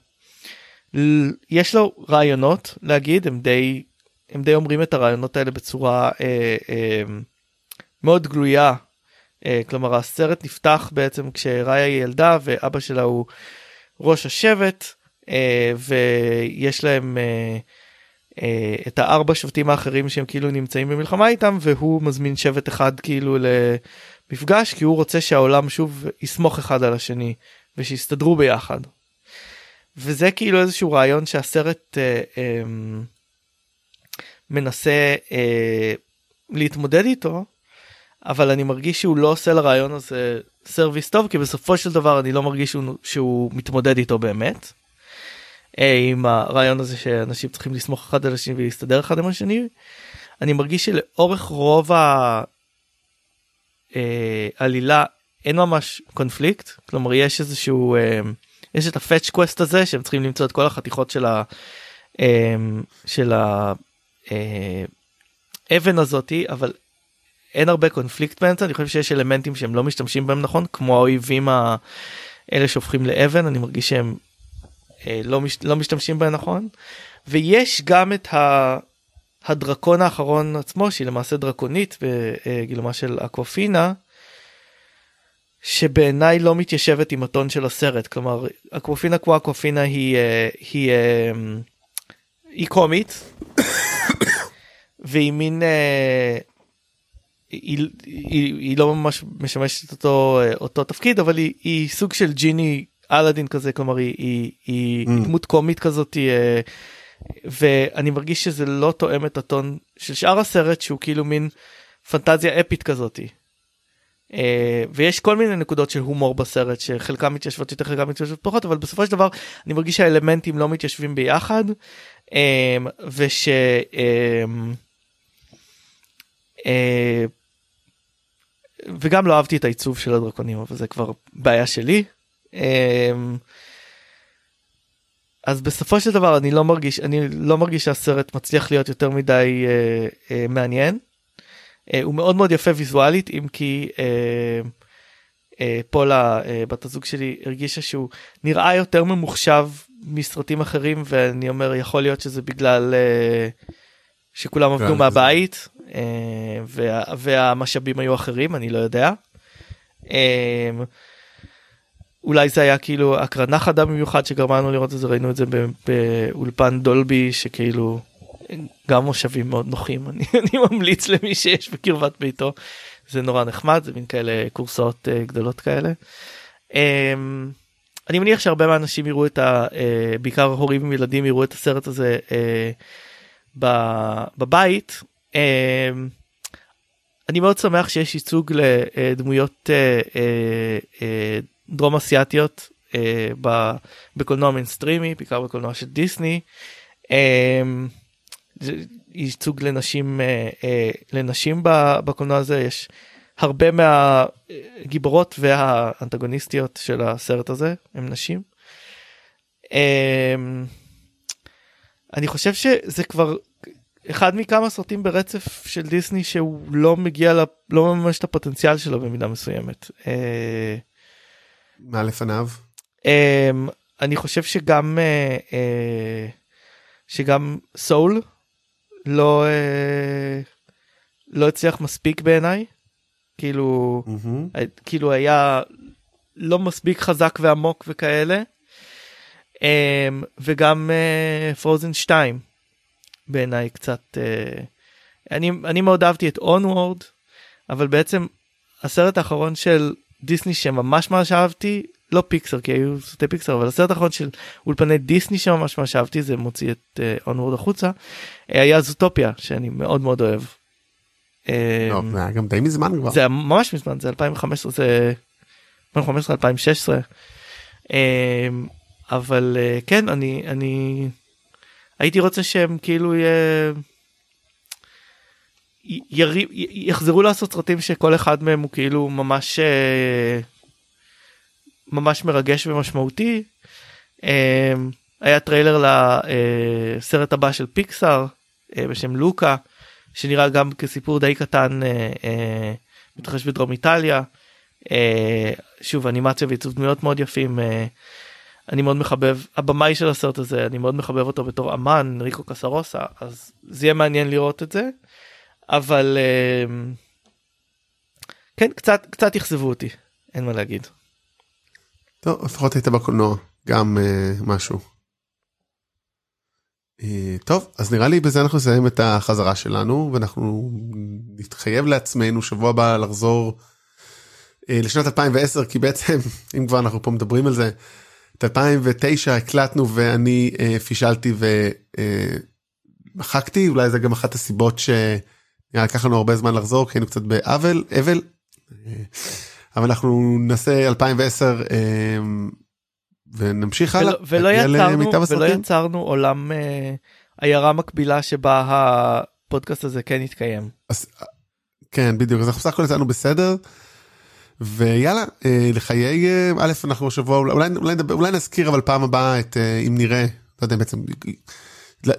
יש לו רעיונות להגיד, הם די, הם די אומרים את הרעיונות האלה בצורה מאוד גלויה. כלומר, הסרט נפתח בעצם כשריה היא ילדה ואבא שלה הוא ראש השבט, ויש להם את הארבע שבטים האחרים שהם כאילו נמצאים במלחמה איתם, והוא מזמין שבט אחד כאילו למפגש, כי הוא רוצה שהעולם שוב יסמוך אחד על השני ושיסתדרו ביחד. וזה כאילו איזשהו רעיון שהסרט מנסה להתמודד איתו, אבל אני מרגיש שהוא לא עושה לרעיון הזה סרוויס טוב, כי בסופו של דבר אני לא מרגיש שהוא, שהוא מתמודד איתו באמת, עם הרעיון הזה שאנשים צריכים לסמוך אחד על השני ולהסתדר אחד עם השני. אני מרגיש שלאורך רוב העלילה אין ממש קונפליקט, כלומר יש איזשהו, יש את הפאץ' קווסט הזה שהם צריכים למצוא את כל החתיכות של ה... של ה... אבן הזאת, אבל אין הרבה קונפליקט באמצע. אני חושב שיש אלמנטים שהם לא משתמשים בהם נכון, כמו האויבים האלה שהופכים לאבן, אני מרגיש שהם אה, לא, מש, לא משתמשים בהם נכון, ויש גם את ה, הדרקון האחרון עצמו, שהיא למעשה דרקונית בגילומה של אקוופינה, שבעיניי לא מתיישבת עם הטון של הסרט, כלומר אקוופינה כמו אקוופינה היא, היא, היא, היא קומית, והיא מין... אה, היא, היא, היא לא ממש משמשת אותו, אותו תפקיד, אבל היא, היא סוג של ג'יני אלאדין כזה, כלומר היא, היא, היא mm. דמות קומית כזאת, ואני מרגיש שזה לא תואם את הטון של שאר הסרט, שהוא כאילו מין פנטזיה אפית כזאת. ויש כל מיני נקודות של הומור בסרט, שחלקם מתיישבות יותר, חלקם מתיישבות פחות, אבל בסופו של דבר אני מרגיש שהאלמנטים לא מתיישבים ביחד, וש... וגם לא אהבתי את העיצוב של הדרקונים, אבל זה כבר בעיה שלי. אז בסופו של דבר אני לא מרגיש, אני לא מרגיש שהסרט מצליח להיות יותר מדי מעניין. הוא מאוד מאוד יפה ויזואלית, אם כי פולה, בת הזוג שלי, הרגישה שהוא נראה יותר ממוחשב מסרטים אחרים, ואני אומר, יכול להיות שזה בגלל שכולם עבדו מהבית, והמשאבים היו אחרים, אני לא יודע. אולי זה היה כאילו הקרנה חדה במיוחד שגרמה לנו לראות את זה, ראינו את זה באולפן דולבי, שכאילו גם מושבים מאוד נוחים, אני ממליץ למי שיש בקרבת ביתו, זה נורא נחמד, זה מין כאלה קורסאות גדולות כאלה. אני מניח שהרבה מהאנשים יראו את, בעיקר הורים וילדים יראו את הסרט הזה בבית. אני מאוד שמח שיש ייצוג לדמויות דרום אסיאטיות בקולנוע מיינסטרימי, בעיקר בקולנוע של דיסני. ייצוג לנשים, לנשים בקולנוע הזה, יש הרבה מהגיבורות והאנטגוניסטיות של הסרט הזה, הם נשים. אני חושב שזה כבר אחד מכמה סרטים ברצף של דיסני שהוא לא מגיע, לא ממש את הפוטנציאל שלו במידה מסוימת. מה לפניו? אני חושב שגם שגם סול לא לא הצליח מספיק בעיניי, כאילו כאילו היה לא מספיק חזק ועמוק וכאלה, וגם פרוזן שתיים בעיניי קצת, אני, אני מאוד אהבתי את Onward, אבל בעצם הסרט האחרון של דיסני שממש מה שאהבתי, לא פיקסר, כי היו סרטי פיקסר, אבל הסרט האחרון של אולפני דיסני שממש מה שאהבתי, זה מוציא את Onward החוצה, היה זוטופיה, שאני מאוד מאוד אוהב. לא, זה גם די מזמן כבר. זה ממש מזמן, זה אלפיים וחמש עשרה, זה אלפיים וחמש עשרה אלפיים שש עשרה, אבל כן, אני... אני... הייתי רוצה שהם כאילו י... יר... יחזרו לעשות סרטים שכל אחד מהם הוא כאילו ממש ממש מרגש ומשמעותי. היה טריילר לסרט הבא של פיקסאר בשם לוקה, שנראה גם כסיפור די קטן מתרחש בדרום איטליה, שוב אנימציה ועיצוב דמויות מאוד יפים, אני מאוד מחבב, הבמאי של הסרט הזה, אני מאוד מחבב אותו בתור אמן, ריקו קסרוסה, אז זה יהיה מעניין לראות את זה, אבל כן, קצת, קצת יחזבו אותי, אין מה להגיד. טוב, לפחות היית בקולנוע, גם uh, משהו. Uh, טוב, אז נראה לי בזה אנחנו נסיים את החזרה שלנו, ואנחנו נתחייב לעצמנו שבוע הבא לחזור uh, לשנת אלפיים ועשר, כי בעצם, אם כבר אנחנו פה מדברים על זה, את אלפיים ותשע הקלטנו ואני uh, פישלתי ומחקתי, uh, אולי זה גם אחת הסיבות ש... לקח לנו הרבה זמן לחזור, כי היינו קצת באבל, אבל, אבל אנחנו נעשה אלפיים ועשר, ונמשיך הלאה. ולא יצרנו, ולא יצרנו עולם, עיירה מקבילה שבה הפודקאסט הזה כן יתקיים. אז, כן, בדיוק. אז אנחנו בסך הכל יצאנו בסדר, ויאללה, לחיי, א', אנחנו שבוע, אולי, אולי, אולי נזכיר, אבל פעם הבאה את, אם נראה, לא יודע, בעצם,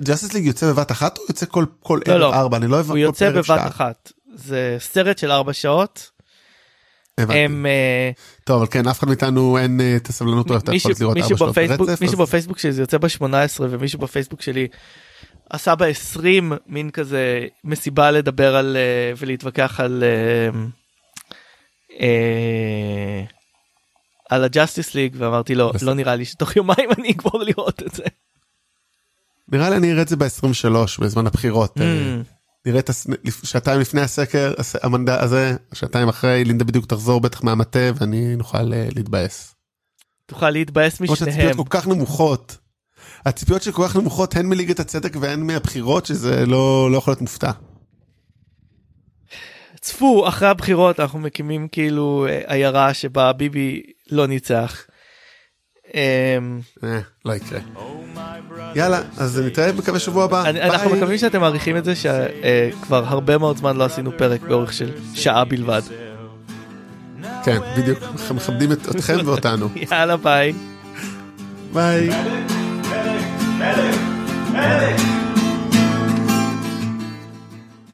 ג'אסטיס ליג יוצא בבת אחת או יוצא כל, כל לא, לא. ארבע? אני לא הבא, הוא יוצא בבת שעה. אחת. זה סרט של ארבע שעות. הם, טוב, אבל כן, אף אחד מאיתנו אין את הסבלנות או את היכולת לראות ארבע שעות ברצף. מישהו אז... בפייסבוק שלי, זה יוצא ב-שמונה עשרה, ומישהו בפייסבוק שלי עשה ב-עשרים, מין כזה מסיבה לדבר על, ולהתווכח על, על הג'אסטיס ליג, ואמרתי לו, לא נראה לי שתוך יומיים אני אגבור לראות את זה. נראה לי אני אראה את זה ב-עשרים ושלוש, בזמן הבחירות. נראה את שעתיים לפני הסקר, המנדט הזה, שעתיים אחרי, לינדה בדיוק תחזור בטח מהמטה, ואני נוכל להתבאס. תוכל להתבאס משניהם. כמו שהציפיות כל כך נמוכות, הציפיות שכל כך נמוכות, הן מליגת הצדק והן מהבחירות, שזה לא יכול להיות מופתע. צפו, אחרי הבחירות אנחנו מקימים כאילו עיירה שבה ביבי לא ניצח. לא יקרה. יאללה, אז נתראה בקווה שבוע הבא. אנחנו מקווים שאתם מעריכים את זה שכבר הרבה מאוד זמן לא עשינו פרק באורך של שעה בלבד. כן, בדיוק. מכבדים אתכם ואותנו. יאללה, ביי. ביי.